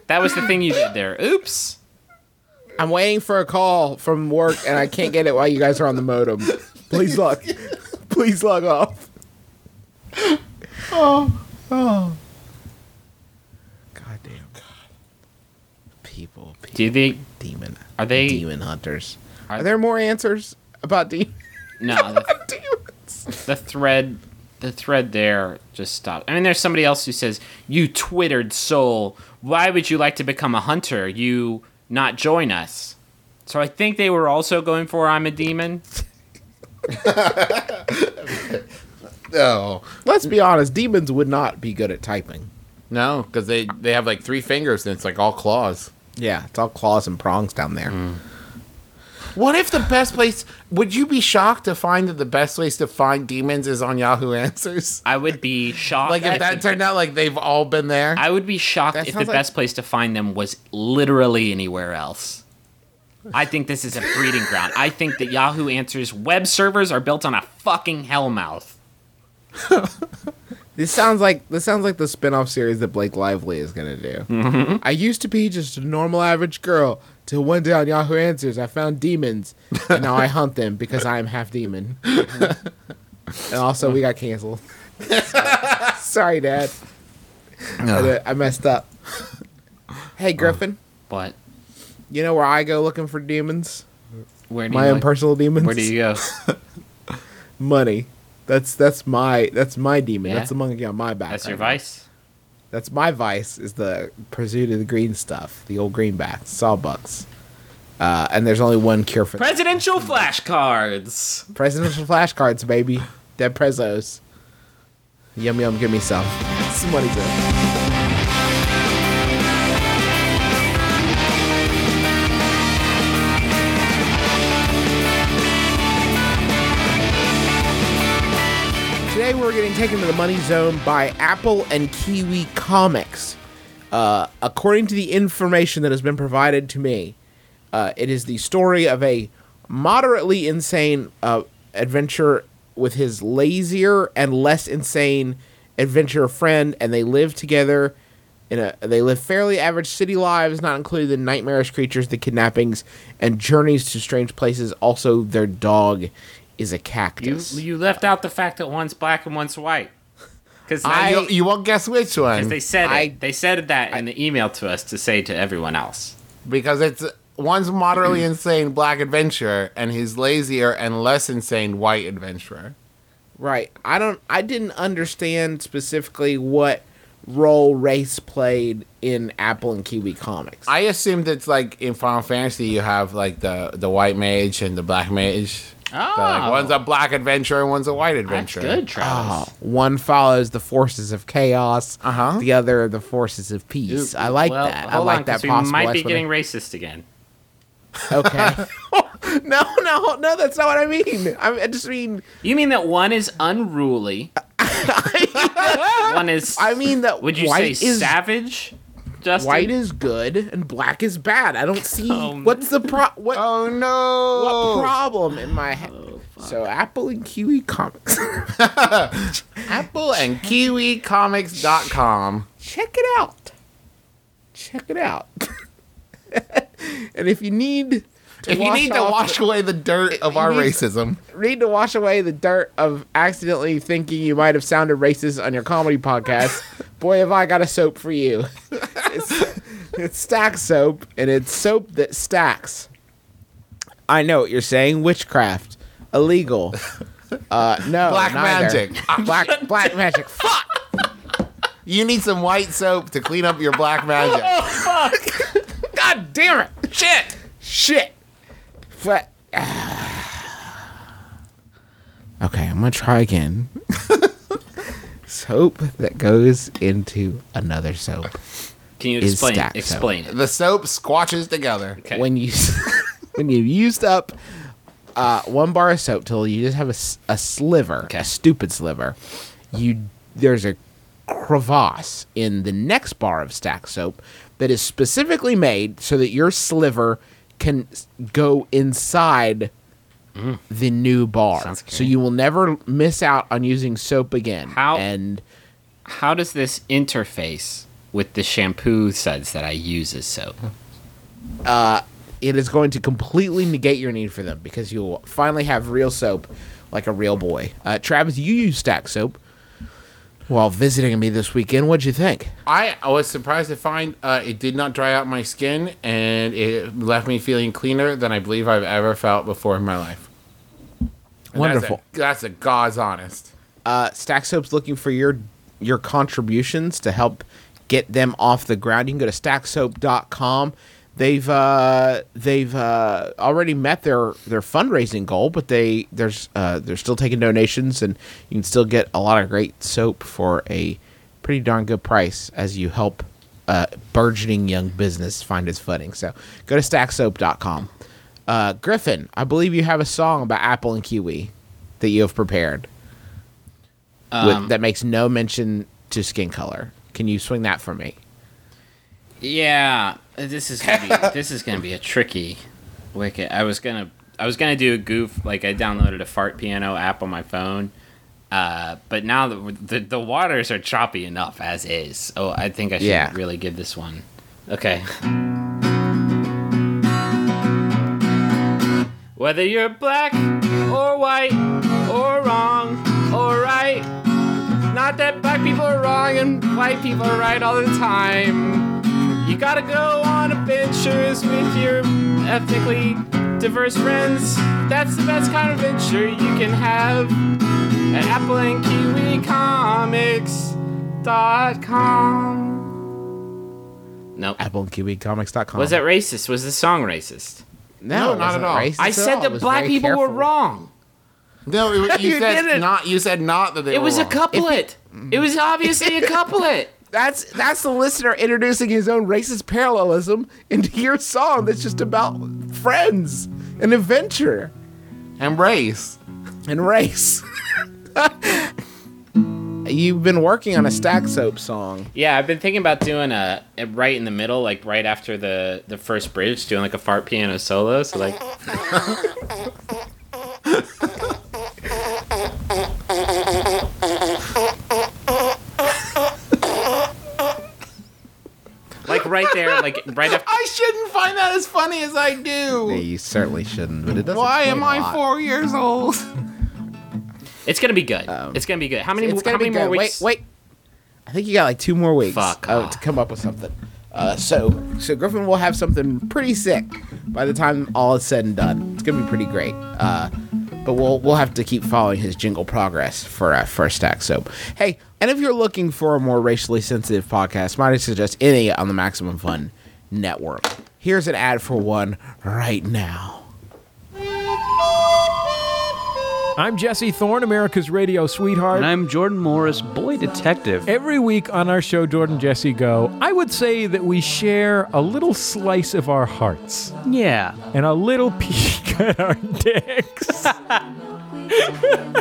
That was the thing you did there. Oops. I'm waiting for a call from work, and I can't get it while you guys are on the modem. Please log, please log off. Oh, oh. Goddamn God. People, people. Do they, demon, are they demon hunters? Are, are there more answers about demons? No, the, demons. The thread, the thread there just stopped. I mean, there's somebody else who says, "You twittered soul, why would you like to become a hunter? You not join us." So I think they were also going for I'm a demon. Oh, let's be honest, demons would not be good at typing. No, because they, they have like three fingers and it's like all claws. Yeah, it's all claws and prongs down there. Mm. What if the best place, would you be shocked to find that the best place to find demons is on Yahoo Answers? I would be shocked. Like if that turned out like they've all been there. I would be shocked if the best place to find them was literally anywhere else. I think this is a breeding ground. I think that Yahoo Answers web servers are built on a fucking hellmouth. This sounds like this sounds like the spin-off series that Blake Lively is going to do. Mm-hmm. I used to be just a normal average girl till one day on Yahoo Answers I found demons, and now I hunt them because I am half demon. And also we got canceled. Sorry, Dad. No. I, I messed up. Hey, Griffin. Uh, what? You know where I go looking for demons? Where do my you own like, personal demons? Where do you go? Money. That's that's my that's my demon. Yeah. That's the monkey on my back. That's right your now. Vice. That's my vice. Is the pursuit of the green stuff, the old greenbacks, Sawbucks. Uh, and there's only one cure for presidential that. flashcards. Presidential flashcards, baby. Dead prezos. Yum yum. Give me some. Some money good. Today we're getting taken to the money zone by Apple and Kiwi Comics. Uh, according to the information that has been provided to me, uh, it is the story of a moderately insane uh, adventure with his lazier and less insane adventurer friend, and they live together. In a, they live fairly average city lives, not including the nightmarish creatures, the kidnappings, and journeys to strange places. Also, their dog is a cactus. You, you left out the fact that one's black and one's white. Because you, you won't guess which one. Because they said I, it. They said that I, in the email to us to say to everyone else. Because it's one's moderately mm-hmm. insane black adventurer and his lazier and less insane white adventurer. Right. I don't. I didn't understand specifically what role race played in Apple and Kiwi Comics. I assumed it's like in Final Fantasy you have like the the white mage and the black mage. Oh. So like one's a black adventurer and one's a white adventurer. That's good, Travis. Oh, one follows the forces of chaos, uh-huh. the other the forces of peace. Oop. I like well, that. I like on, that possible. We might be getting racist again. Okay. no, no, no, that's not what I mean. I, I just mean... You mean that one is unruly. One is... I mean that Would you white say is, savage, Justin? White is good and black is bad. I don't see... Oh, what's the pro... What, oh, no. What problem in my head? Oh, so Apple and Kiwi Comics. Apple and Kiwi Comics dot com. Check it out. Check it out. And if you need... If you need to wash away the dirt of our racism. Need to wash away the dirt of accidentally thinking you might have sounded racist on your comedy podcast. Boy, have I got a soap for you. It's, it's Stack Soap, and it's soap that stacks. I know what you're saying. Witchcraft. Illegal. Uh, no, Black neither. Magic. Black, black magic. Fuck! You need some white soap to clean up your black magic. Oh, fuck! God damn it! Shit! Shit! But, uh, okay, I'm gonna try again. Soap that goes into another soap. Can you explain? Explain it. The soap squashes together. Okay. When you when you've used up uh, one bar of soap till you just have a, a sliver, okay. a stupid sliver. You there's a crevasse in the next bar of stack soap that is specifically made so that your sliver can go inside mm. the new bar. So you will never miss out on using soap again. How and how does this interface with the shampoo suds that I use as soap? Uh, it is going to completely negate your need for them because you'll finally have real soap like a real boy. Uh, Travis, you use stack soap while visiting me this weekend. What'd you think? I was surprised to find uh, it did not dry out my skin, and it left me feeling cleaner than I believe I've ever felt before in my life. And wonderful. That's a, that's a God's honest. Uh, stack soap's looking for your your contributions to help get them off the ground. You can go to stack soap dot com. They've uh, they've uh, already met their, their fundraising goal, but they there's uh, they're still taking donations, and you can still get a lot of great soap for a pretty darn good price as you help uh, burgeoning young business find its footing. So go to stack soap dot com. Uh, Griffin, I believe you have a song about Apple and Kiwi that you have prepared um, with, that makes no mention to skin color. Can you swing that for me? Yeah, this is gonna be, this is gonna be a tricky wicket. I was gonna I was gonna do a goof, like I downloaded a fart piano app on my phone, uh, but now the, the the waters are choppy enough as is. Oh, I think I should yeah. really give this one. Okay. Whether you're black or white or wrong or right, not that black people are wrong and white people are right all the time. You gotta go on adventures with your ethnically diverse friends. That's the best kind of adventure you can have at apple and kiwi comics dot com. Nope. apple and kiwi comics dot com. Was that racist? Was the song racist? No, no not at all. I said that black people careful. were wrong. No, it, you, you said didn't. not. You said not that they it were wrong. It was a couplet. It, it was obviously a couplet. That's that's the listener introducing his own racist parallelism into your song that's just about friends and adventure. And race. And race. You've been working on a stack soap song. Yeah, I've been thinking about doing a, a right in the middle, like right after the, the first bridge, doing like a fart piano solo. So like... Like right there, like right after. I shouldn't find that as funny as I do. No, you certainly shouldn't, but it doesn't. Why am I four years old? It's gonna be good. Um, it's gonna be good. How many? How many more weeks? Wait, wait. I think you got like two more weeks. Fuck. Oh, to come up with something. Uh, so, so Griffin will have something pretty sick by the time all is said and done. It's gonna be pretty great. Uh, but we'll we'll have to keep following his jingle progress for uh, for stack soap. Hey. And if you're looking for a more racially sensitive podcast, might I suggest any on the Maximum Fun Network. Here's an ad for one right now. I'm Jesse Thorne, America's radio sweetheart. And I'm Jordan Morris, boy detective. Every week on our show, Jordan Jesse Go, I would say that we share a little slice of our hearts. Yeah. And a little peek at our dicks.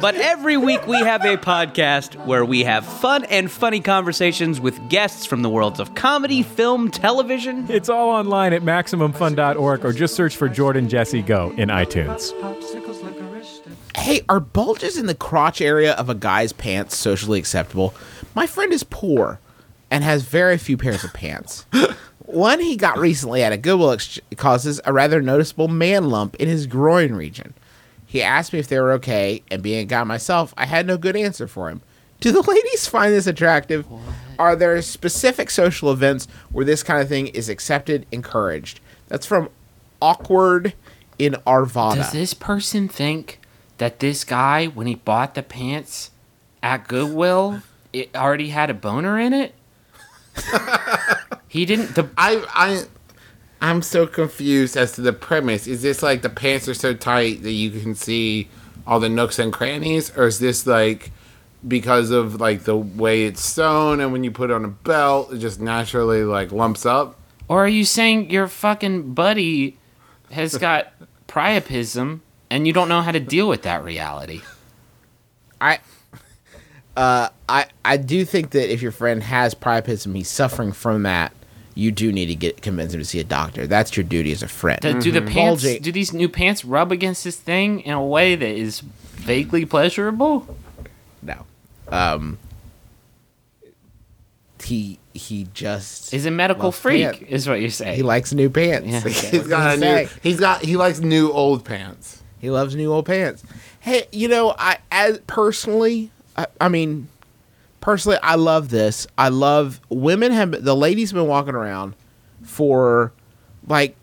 But every week we have a podcast where we have fun and funny conversations with guests from the worlds of comedy, film, television. It's all online at maximum fun dot org or just search for Jordan Jesse Go in iTunes. Hey, are bulges in the crotch area of a guy's pants socially acceptable? My friend is poor and has very few pairs of pants. One he got recently at a Goodwill exchange causes a rather noticeable man lump in his groin region. He asked me if they were okay, and being a guy myself, I had no good answer for him. Do the ladies find this attractive? What? Are there specific social events where this kind of thing is accepted, encouraged? That's from Awkward in Arvada. Does this person think that this guy, when he bought the pants at Goodwill, it already had a boner in it? He didn't... The- I... I- I'm so confused as to the premise. Is this like the pants are so tight that you can see all the nooks and crannies? Or is this like because of like the way it's sewn and when you put on a belt, it just naturally like lumps up? Or are you saying your fucking buddy has got priapism and you don't know how to deal with that reality. I, uh, I, I do think that if your friend has priapism, he's suffering from that. You do need to get convince him to see a doctor. That's your duty as a friend. Do, do the mm-hmm. pants? Bulging. Do these new pants rub against this thing in a way that is vaguely pleasurable? No. Um. He he just is a medical freak. Pants. Is what you're saying. He likes new pants. Yeah. he's got a new, He's got. He likes new old pants. He loves new old pants. Hey, you know, I as personally, I, I mean. Personally, I love this. I love women have the ladies have been walking around for like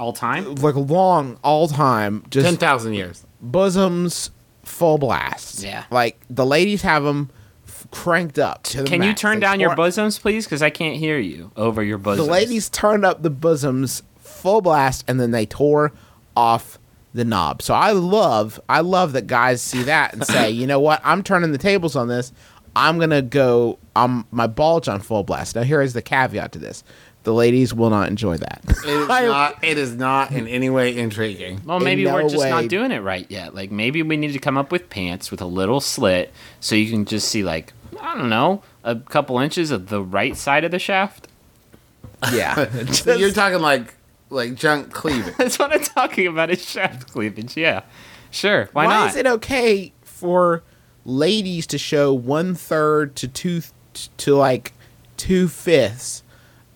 all time, like a long all time, just ten thousand years. Bosoms full blast. Yeah, like the ladies have them f- cranked up to the. Can max. You turn like, down your bosoms, please? Because I can't hear you over your bosoms. The ladies turned up the bosoms full blast, and then they tore off the knob. So I love, I love that guys see that and say, you know what, I'm turning the tables on this. I'm gonna go, um, my bulge on full blast. Now here is the caveat to this: the ladies will not enjoy that. It is not. It is not in any way intriguing. Well, maybe in no we're just way. Not doing it right yet. Like maybe we need to come up with pants with a little slit so you can just see, like, I don't know, a couple inches of the right side of the shaft. Yeah, so you're talking like. Like junk cleavage. That's what I'm talking about, is shaft cleavage, yeah. Sure, why, why not? Why is it okay for ladies to show one-third to two to like two-fifths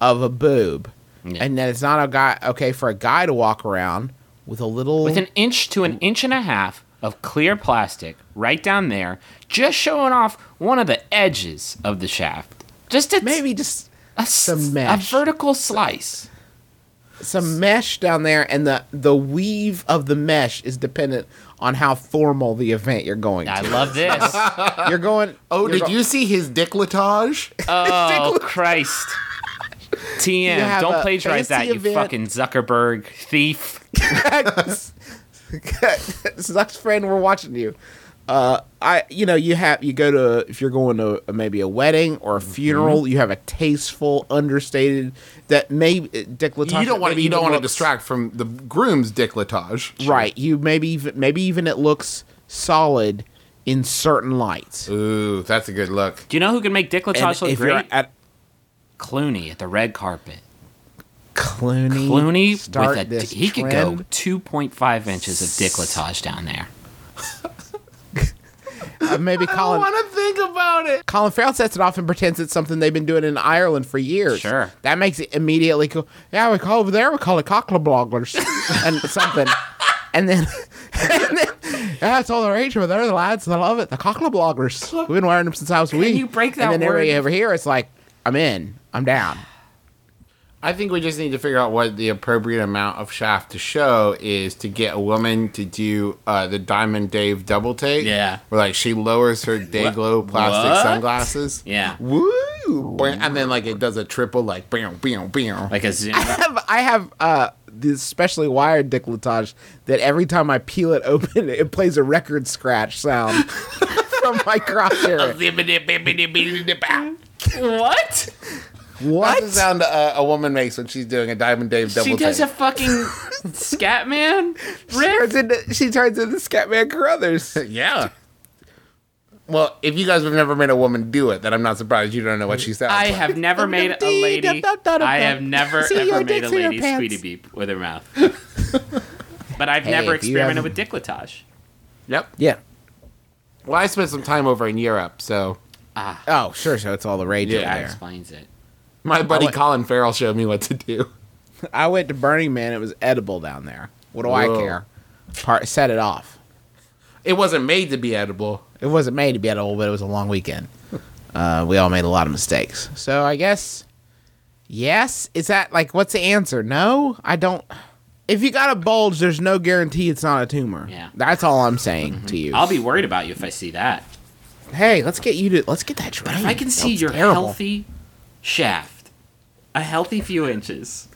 of a boob, yeah. and that it's not a guy okay for a guy to walk around with a little... With an inch to an inch and a half of clear plastic right down there, just showing off one of the edges of the shaft. Just a, Maybe just a, some mesh. A vertical slice. Some mesh down there, and the, the weave of the mesh is dependent on how formal the event you're going to. I love this. You're going... Oh, you're did go- you see his décolletage? Oh, his décolletage. Christ. T M, don't plagiarize that, event. You fucking Zuckerberg thief. Zuck's friend, we're watching you. Uh, I, you know, you have, you go to, if you're going to a, maybe a wedding or a funeral, mm-hmm. you have a tasteful, understated, that may, décolletage. You don't want to, you don't want to distract from the groom's décolletage. Right. You maybe even, maybe even it looks solid in certain lights. Ooh, that's a good look. Do you know who can make décolletage look great? At Clooney at the red carpet. Clooney. Clooney. Start with a, this he trend. Could go two point five inches of décolletage down there. Uh, maybe Colin, I don't want to think about it. Colin Farrell sets it off and pretends it's something they've been doing in Ireland for years. Sure. That makes it immediately cool. Yeah, we call over there, we call it cockle bloggers and something. And then, and then yeah, it's all their age over there, the lads, they love it. The cockle bloggers. We've been wearing them since I was a wee. Can you break that word? And then word? Over here, it's like, I'm in, I'm down. I think we just need to figure out what the appropriate amount of shaft to show is to get a woman to do uh, the Diamond Dave double take. Yeah. Where, like, she lowers her Dayglow plastic what? sunglasses. Yeah. Woo! And then, like, it does a triple, like, bam, bam, bam. Like a zoom. I have, I have uh, this specially wired décolletage that every time I peel it open, it plays a record scratch sound from my crotch area. What? What? That's the sound uh, a woman makes when she's doing a Diamond Dave double take. She does take. A fucking Scat Man riff? She turns into, she turns into Scat Man Carruthers. Yeah. Well, if you guys have never made a woman do it, then I'm not surprised you don't know what she sounds I like. I have never made a lady... I have never, ever made a lady squeaky beep with her mouth. But I've hey, never experimented with décolletage. Yep. Yeah. Well, I spent some time over in Europe, so... Ah. Oh, sure, so it's all the rage yeah, over there. Yeah, that explains it. My buddy went, Colin Farrell showed me what to do. I went to Burning Man. It was edible down there. What do Whoa. I care? Part, set it off. It wasn't made to be edible. It wasn't made to be edible, but it was a long weekend. Uh, we all made a lot of mistakes. So I guess, yes? Is that, like, what's the answer? No? I don't. If you got a bulge, there's no guarantee it's not a tumor. Yeah. That's all I'm saying mm-hmm. to you. I'll be worried about you if I see that. Hey, let's get you to, let's get that train. But if I can see your terrible. Healthy shaft. A healthy few inches.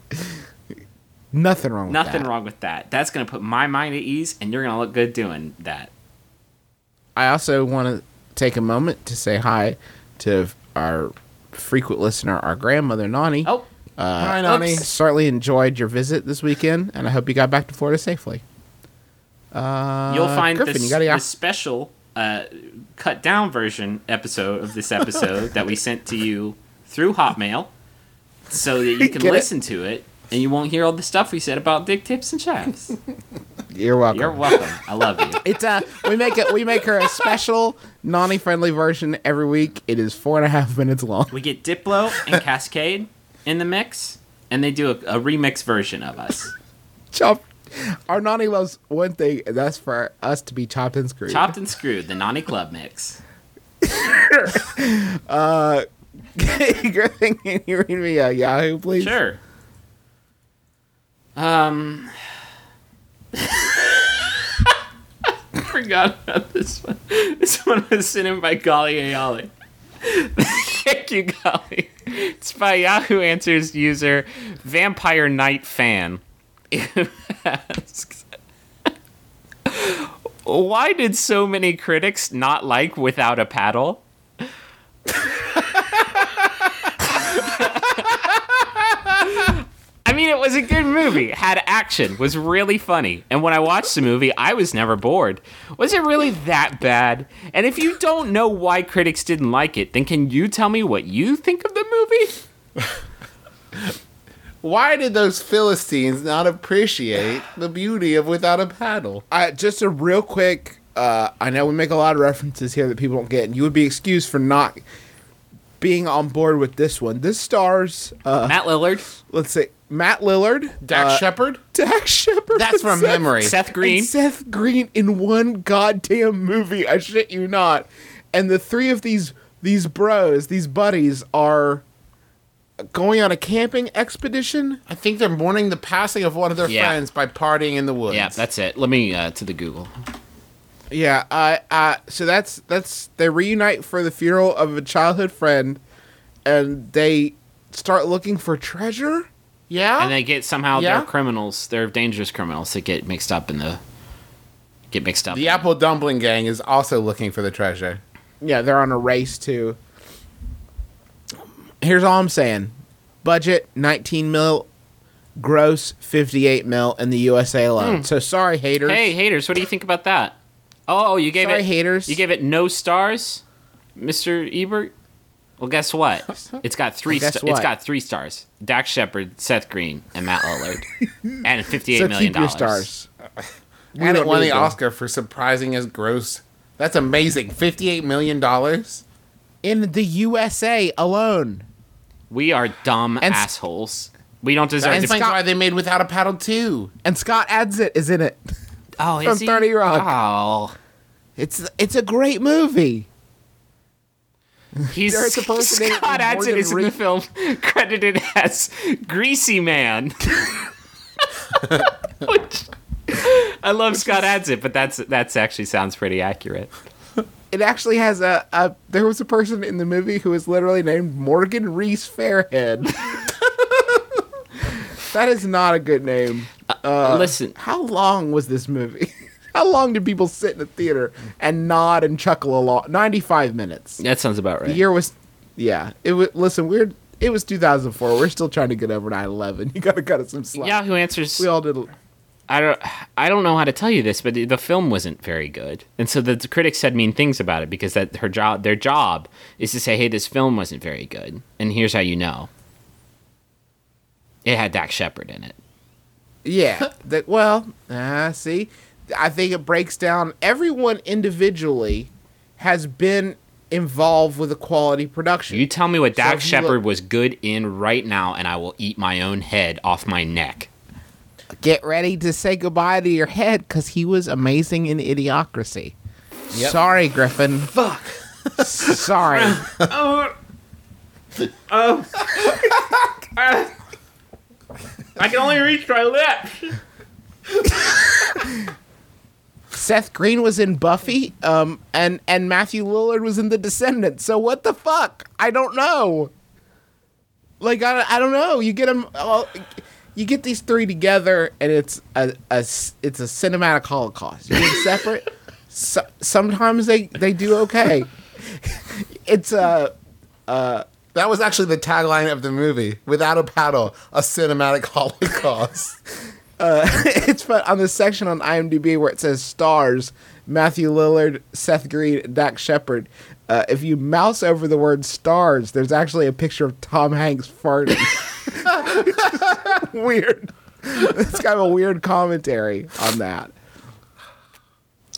Nothing wrong with Nothing that. Nothing wrong with that. That's going to put my mind at ease, and you're going to look good doing that. I also want to take a moment to say hi to our frequent listener, our grandmother, Nani. Oh, uh, hi, Nani. Oops. Certainly enjoyed your visit this weekend, and I hope you got back to Florida safely. Uh, You'll find Griffin, this, you gotta, yeah. this special uh, cut down version episode of this episode that we sent to you through Hotmail so that you can listen it. to it and you won't hear all the stuff we said about dick tips and shafts. You're welcome. You're welcome. I love you. It's uh, we make it. We make her a special non-friendly version every week. It is four and a half minutes long. We get Diplo and Cascade in the mix, and they do a, a remix version of us. Chop. Our Nani loves one thing, and that's for us to be chopped and screwed. Chopped and screwed. The Nani Club mix. uh, Griffin, can you read me a Yahoo, please? Sure. Um. I forgot about this one. This one was sent in by Golly Ayali. Thank you, Golly. It's by Yahoo Answers user Vampire Night Fan. It asks, why did so many critics not like Without a Paddle? I mean, it was a good movie, had action, was really funny. And when I watched the movie, I was never bored. Was it really that bad? And if you don't know why critics didn't like it, then can you tell me what you think of the movie? Why did those Philistines not appreciate the beauty of Without a Paddle? I, just a real quick, uh, I know we make a lot of references here that people don't get, and you would be excused for not being on board with this one. This stars... Uh, Matt Lillard. Let's see. Matt Lillard, Dax uh, Shepard, Dax Shepard. That's from Seth, memory. Seth Green, Seth Green in one goddamn movie. I shit you not. And the three of these these bros, these buddies, are going on a camping expedition. I think they're mourning the passing of one of their yeah. friends by partying in the woods. Yeah, that's it. Let me uh, to the Google. Yeah. Uh, uh, so that's that's they reunite for the funeral of a childhood friend, and they start looking for treasure. Yeah, and they get somehow yeah. they're criminals. They're dangerous criminals that get mixed up in the get mixed up. The Apple Dumpling Gang is also looking for the treasure. Yeah, they're on a race too. Here's all I'm saying: budget nineteen mil, gross fifty-eight mil in the U S A alone. Mm. So sorry, haters. Hey, haters, what do you think about that? Oh, you gave sorry, it haters. You gave it no stars, Mister Ebert. Well, guess what? It's got three. Well, st- it's got three stars: Dax Shepard, Seth Green, and Matt Lillard, and fifty-eight so million keep your dollars. Stars. And it won the Oscar for surprising as gross. That's amazing. Fifty-eight million dollars in the U S A alone. We are dumb and assholes. We don't deserve. And to- Scott, why they made Without a Paddle too. And Scott Adsit is in it. Oh, is from he? thirty Rock. Oh, it's it's a great movie. He's Scott Adsit is in the film credited as Greasy Man. Which, I love Scott Adsit, but that's that's actually sounds pretty accurate. It actually has a, a there was a person in the movie who was literally named Morgan Reese Fairhead. That is not a good name. Uh, uh, listen, how long was this movie? How long did people sit in the theater and nod and chuckle a lot? Ninety-five minutes. That sounds about right. The year was, yeah. It was. Listen, we're. It was two thousand four. We're still trying to get over nine eleven. You gotta cut us some slack. Yahoo Answers. We all did. A, I don't. I don't know how to tell you this, but the, the film wasn't very good, and so the, the critics said mean things about it because that her job, their job, is to say, "Hey, this film wasn't very good," and here's how you know. It had Dax Shepard in it. Yeah. the, well, I uh, see. I think it breaks down. Everyone individually has been involved with a quality production. You tell me what Dax so Shepard look, was good in right now, and I will eat my own head off my neck. Get ready to say goodbye to your head, because he was amazing in Idiocracy. Yep. Sorry, Griffin. Fuck. Sorry. Oh. Oh. uh, I can only reach my lips. Seth Green was in Buffy, um, and, and Matthew Lillard was in The Descendants. So what the fuck? I don't know. Like, I, I don't know. You get them, all, you get these three together, and it's a, a it's a cinematic holocaust. You get separate. So, sometimes they, they do okay. It's a... Uh, uh, that was actually the tagline of the movie. Without a Paddle, a cinematic holocaust. Uh, it's fun. On the section on IMDb where it says stars, Matthew Lillard, Seth Green, Dak Shepard. Uh, if you mouse over the word stars, there's actually a picture of Tom Hanks farting. Weird. It's kind of a weird commentary on that.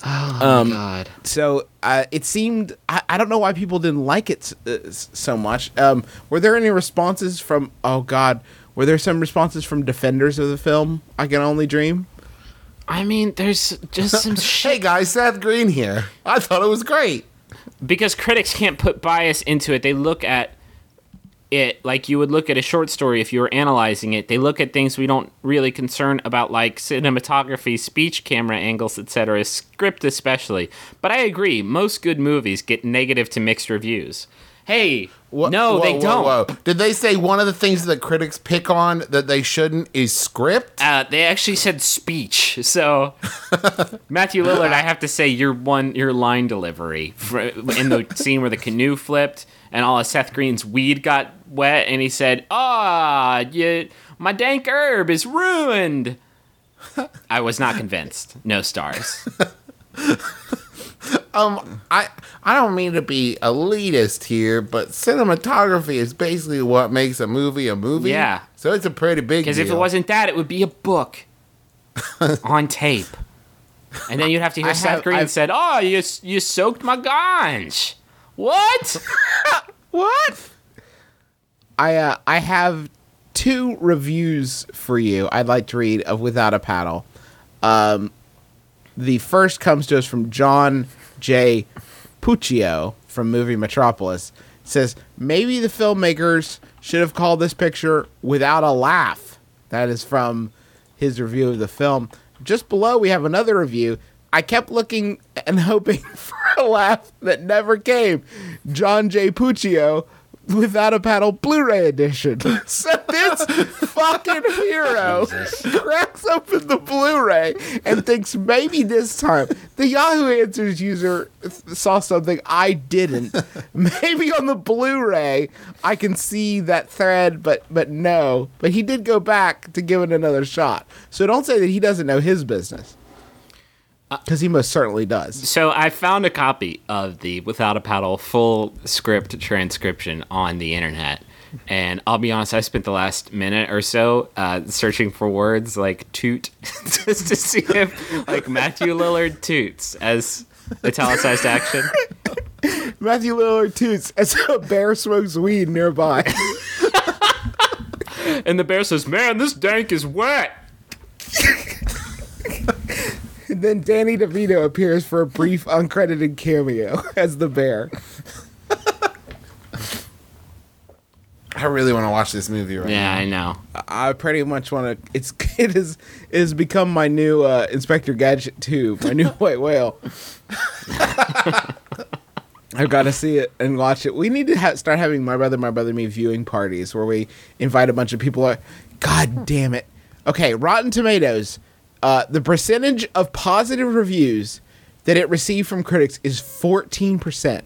Oh, um, my God. So uh, it seemed... I, I don't know why people didn't like it uh, so much. Um, were there any responses from... Oh, God. Were there some responses from defenders of the film, I Can Only Dream? I mean, there's just some shit. Hey, guys, Seth Green here. I thought it was great. Because critics can't put bias into it. They look at it like you would look at a short story if you were analyzing it. They look at things we don't really concern about, like cinematography, speech, camera angles, et cetera, script especially. But I agree, most good movies get negative to mixed reviews. Hey, whoa, no, whoa, they whoa, don't. Whoa. Did they say one of the things that critics pick on that they shouldn't is script? Uh, they actually said speech. So, Matthew Lillard, I have to say your one your line delivery for, in the scene where the canoe flipped and all of Seth Green's weed got wet, and he said, "Ah, oh, you, my dank herb is ruined." I was not convinced. No stars. Um, I I don't mean to be elitist here, but cinematography is basically what makes a movie a movie. Yeah. So it's a pretty big deal. Because if it wasn't that, it would be a book on tape. And then you'd have to hear I Seth have, Green I've, said, oh, you you soaked my ganj. What? What? I, uh, I have two reviews for you I'd like to read of Without a Paddle. Um... The first comes to us from John J. Puccio from Movie Metropolis. It says, maybe the filmmakers should have called this picture Without a Laugh. That is from his review of the film. Just below, we have another review. I kept looking and hoping for a laugh that never came. John J. Puccio, Without a Paddle Blu-ray edition. So this fucking hero Jesus. cracks open the Blu-ray and thinks maybe this time the Yahoo Answers user saw something I didn't. Maybe on the Blu-ray I can see that thread, but but no. But he did go back to give it another shot. So don't say that he doesn't know his business. Because he most certainly does. So I found a copy of the Without a Paddle full script transcription on the internet. And I'll be honest, I spent the last minute or so uh, searching for words like toot just to see if like Matthew Lillard toots as italicized action. Matthew Lillard toots as a bear smokes weed nearby. And the bear says, man, this dank is wet. And then Danny DeVito appears for a brief uncredited cameo as the bear. I really want to watch this movie right yeah, now. Yeah, I know. I pretty much want to. It's it is it has become my new uh, Inspector Gadget two, my new white whale. I've got to see it and watch it. We need to ha- start having My Brother, My Brother, Me viewing parties where we invite a bunch of people. Like, God damn it! Okay, Rotten Tomatoes. Uh, the percentage of positive reviews that it received from critics is fourteen percent.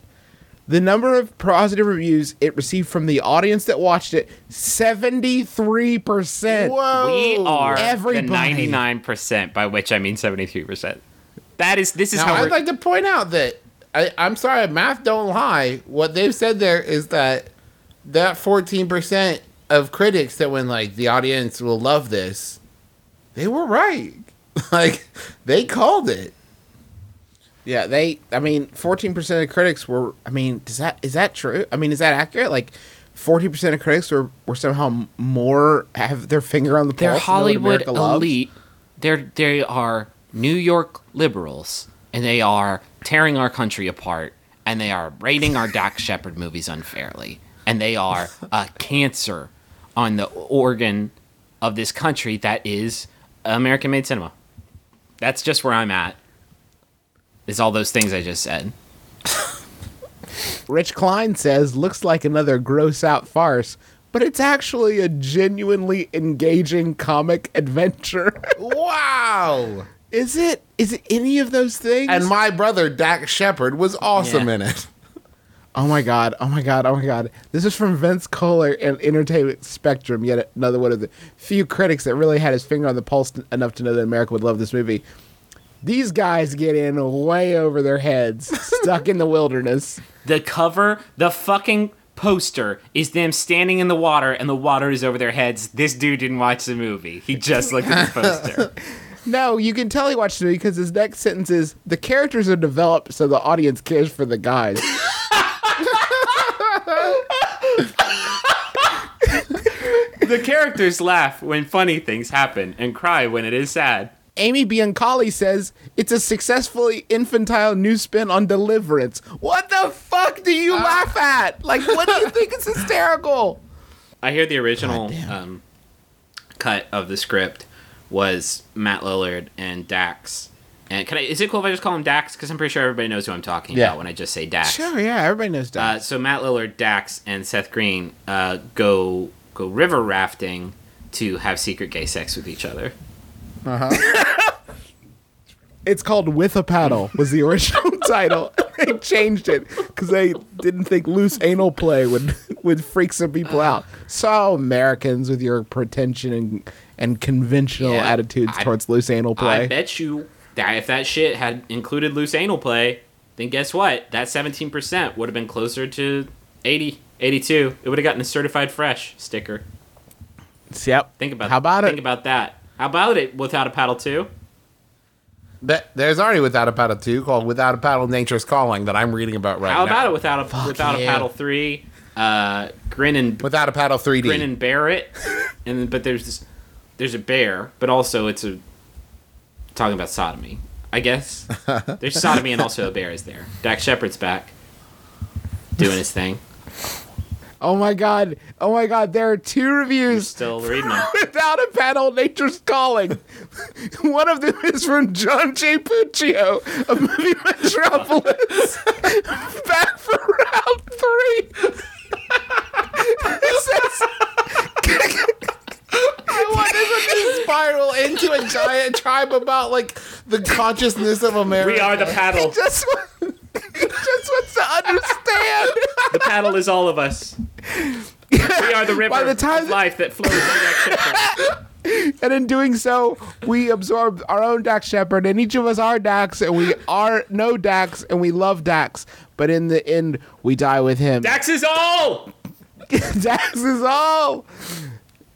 The number of positive reviews it received from the audience that watched it, seventy-three percent. Whoa. We are Everybody. the ninety-nine percent, by which I mean seventy-three percent. That is, this is now, how I'd we're... like to point out that, I, I'm sorry, math don't lie. What they've said there is that that fourteen percent of critics that went like, the audience will love this, they were right. Like, they called it. Yeah, they, I mean, fourteen percent of critics were, I mean, does that, is that true? I mean, is that accurate? Like, forty percent of critics were, were somehow more, have their finger on the pulse. They're Hollywood elite. They're, they are New York liberals, and they are tearing our country apart, and they are rating our Dak Shepard movies unfairly, and they are a cancer on the organ of this country that is American-made cinema. That's just where I'm at. Is all those things I just said. Rich Klein says, looks like another gross-out farce, but it's actually a genuinely engaging comic adventure. Wow! Is it? Is it any of those things? And my brother, Dak Shepard, was awesome yeah. in it. Oh my God, oh my God, oh my God. This is from Vince Kohler and Entertainment Spectrum, yet another one of the few critics that really had his finger on the pulse enough to know that America would love this movie. These guys get in way over their heads, stuck in the wilderness. The cover, the fucking poster is them standing in the water and the water is over their heads. This dude didn't watch the movie. He just looked at the poster. No, you can tell he watched the movie because his next sentence is, the characters are developed so the audience cares for the guys. The characters laugh when funny things happen and cry when it is sad. Amy Biancalli says, it's a successfully infantile new spin on Deliverance. What the fuck do you uh, laugh at? Like, what do you think is hysterical? I hear the original um, cut of the script was Matt Lillard and Dax. And can I, is it cool if I just call him Dax? Because I'm pretty sure everybody knows who I'm talking yeah. about when I just say Dax. Sure, yeah, everybody knows Dax. Uh, so Matt Lillard, Dax, and Seth Green uh, go go river rafting to have secret gay sex with each other. Uh-huh. It's called With a Paddle was the original title. They changed it because they didn't think loose anal play would, would freak some people out. So Americans with your pretension and, and conventional yeah, attitudes I, towards loose anal play. I bet you that if that shit had included loose anal play, then guess what? That seventeen percent would have been closer to eighty, eighty-two. It would have gotten a certified fresh sticker. Yep. Think about, How about think it? Think about that. How about it, Without a Paddle two? There's already Without a Paddle two called Without a Paddle Nature's Calling that I'm reading about right now. How about now. it, Without a Fuck without yeah. a Paddle three, uh, Grin and... Without a Paddle three D. Grin and Barrett. And, but there's this, there's a bear, but also it's a... Talking about sodomy, I guess. There's sodomy and also a bear is there. Dak Shepard's back, doing his thing. Oh my God! Oh my God! There are two reviews. You're still reading them. Without a Paddle, Nature's Calling. One of them is from John J. Puccio of Movie Metropolis. Back for round three. It says, "What doesn't this spiral into a giant tribe about like the consciousness of America? We are the paddle." Just. He just wants to understand. The paddle is all of us. We are the river By the time of life that flows through Dax Shepard. And in doing so, we absorb our own Dax Shepard, and each of us are Dax, and we are no Dax, and we love Dax. But in the end, we die with him. Dax is all! Dax is all!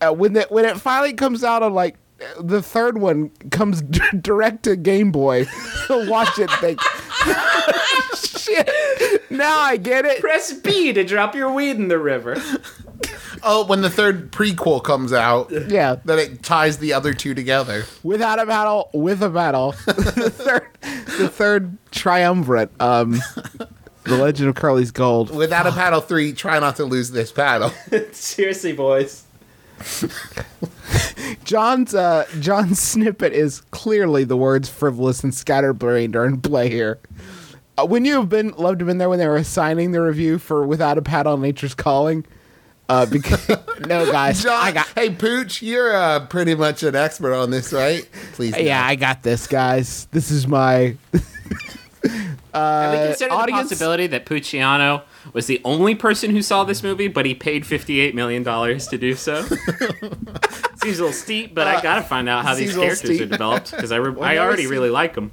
Uh, when, the, when it finally comes out on, like, the third one comes d- direct to Game Boy. Watch it, think. Shit. Now I get it. Press B to drop your weed in the river. Oh, when the third prequel comes out. Yeah. Then it ties the other two together. Without a Paddle, with a Paddle. the third the third triumvirate. Um, The Legend of Curly's Gold. Without a Paddle three, try not to lose this paddle. Seriously, boys. John's uh, John's snippet is clearly the words frivolous and scatterbrained are in play here. Uh, wouldn't you have been loved to have been there when they were assigning the review for Without a Paddle, Nature's Calling? Uh, because no, guys, John, I got. Hey, Pooch, you're uh, pretty much an expert on this, right? Please, yeah, no. I got this, guys. This is my. Uh, Have we considered audience? The possibility that Pucciano was the only person who saw this movie, but he paid fifty-eight million dollars to do so? Seems a little steep, but uh, I gotta find out how these characters steep. are developed, because I, re- I already really like them.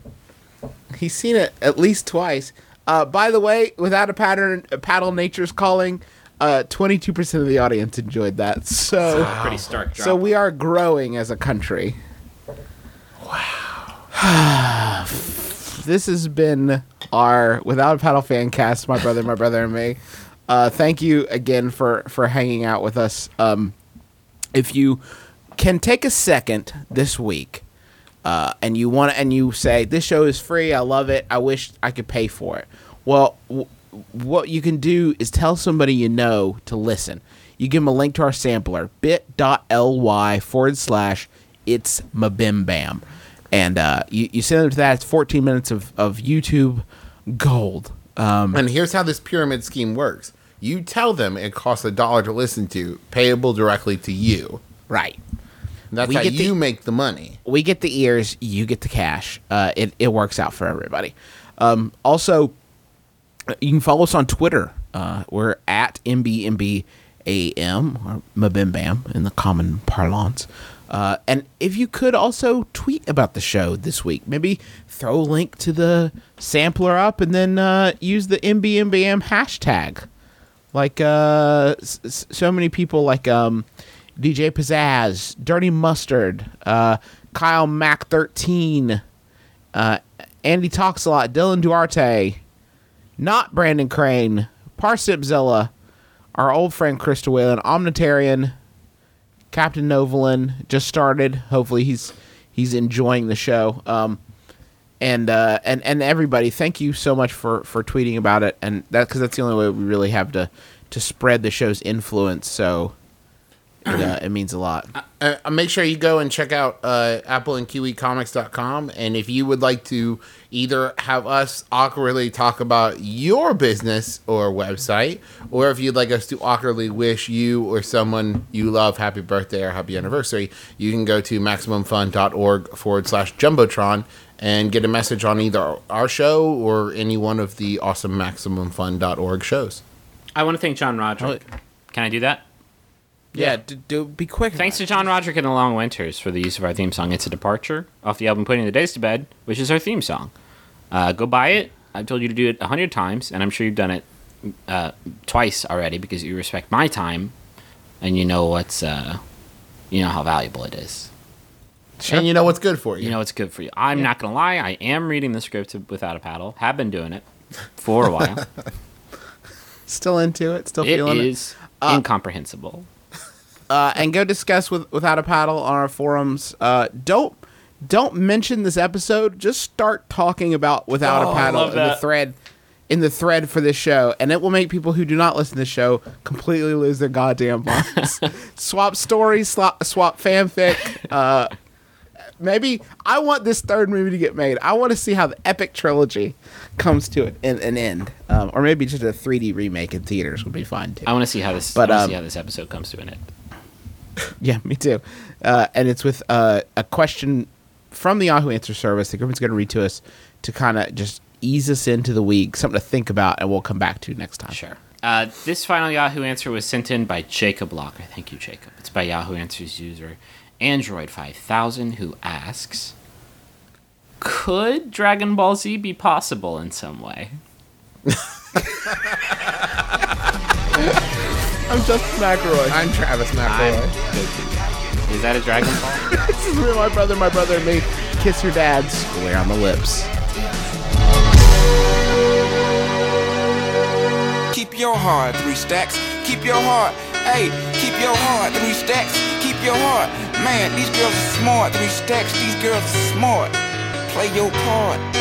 He's seen it at least twice. Uh, by the way, Without a, pattern, a Paddle, Nature's Calling, uh, twenty-two percent of the audience enjoyed that. So, wow. Pretty stark drop. So we are growing as a country. Wow. This has been our Without a Paddle fan cast, my brother, my brother, and me. Uh, thank you again for, for hanging out with us. Um, if you can take a second this week uh, and you want and you say, this show is free, I love it, I wish I could pay for it. Well, w- what you can do is tell somebody you know to listen. You give them a link to our sampler, bit.ly forward slash it's mabimbam. And uh, you, you send them to that. It's fourteen minutes of, of YouTube gold. Um, and here's how this pyramid scheme works. You tell them it costs a dollar to listen to, payable directly to you. Right. And that's we how you the, make the money. We get the ears. You get the cash. Uh, it, it works out for everybody. Um, also, you can follow us on Twitter Uh, we're at M B M B A M or Mabimbam in the common parlance. Uh, and if you could also tweet about the show this week, maybe throw a link to the sampler up and then uh, use the M B M B A M hashtag. Like uh, s- so many people like um, D J Pizzazz, Dirty Mustard, uh, Kyle Mac thirteen, uh, Andy Talks a Lot, Dylan Duarte, Not Brandon Crane, Parsipzilla, our old friend Crystal Whalen, Omnitarian, Captain Novalin just started. Hopefully he's he's enjoying the show. Um, and uh, and and everybody, thank you so much for, for tweeting about it. And that because that's the only way we really have to to spread the show's influence. So it, uh, it means a lot. I, I make sure you go and check out uh, apple and kiwi comics dot com. And if you would like to either have us awkwardly talk about your business or website, or if you'd like us to awkwardly wish you or someone you love happy birthday or happy anniversary, you can go to maximum fun dot org forward slash Jumbotron and get a message on either our show or any one of the awesome maximum fun dot org shows. I want to thank John Roderick. Oh. Can I do that? Yeah, yeah. Do, do be quick. Thanks to John Roderick and the Long Winters for the use of our theme song, It's a Departure, off the album Putting the Days to Bed, which is our theme song. Uh, go buy it. I've told you to do it a hundred times, and I'm sure you've done it uh, twice already because you respect my time, and you know what's, uh, you know how valuable it is. Sure. And you know what's good for you. You know what's good for you. I'm yeah. not going to lie. I am reading the script without a paddle. Have been doing it for a while. Still into it. Still it feeling it. It is uh, incomprehensible. Uh, and go discuss with, without a paddle on our forums. Uh, don't don't mention this episode. Just start talking about without oh, a paddle in the thread in the thread for this show, and it will make people who do not listen to the show completely lose their goddamn minds. Swap stories, swap, swap fanfic. Uh, maybe I want this third movie to get made. I want to see how the epic trilogy comes to an, an end, um, or maybe just a three D remake in theaters would be fun too. I want to see how this. But, I want to um, see how this episode comes to an end. Yeah, me too. Uh, and it's with uh, a question from the Yahoo Answer Service that Griffin's going to read to us to kind of just ease us into the week, something to think about, and we'll come back to next time. Sure. Uh, this final Yahoo Answer was sent in by Jacob Locker. Thank you, Jacob. It's by Yahoo Answers user Android five thousand, who asks, could Dragon Ball Z be possible in some way? I'm Justin McElroy. I'm Travis McElroy. I'm... Is that a Dragon Ball? This is where my brother, my brother, and me kiss your dad square on the lips. Keep your heart, three stacks. Keep your heart. Hey, keep your heart, three stacks. Keep your heart. Man, these girls are smart, three stacks. These girls are smart. Play your part.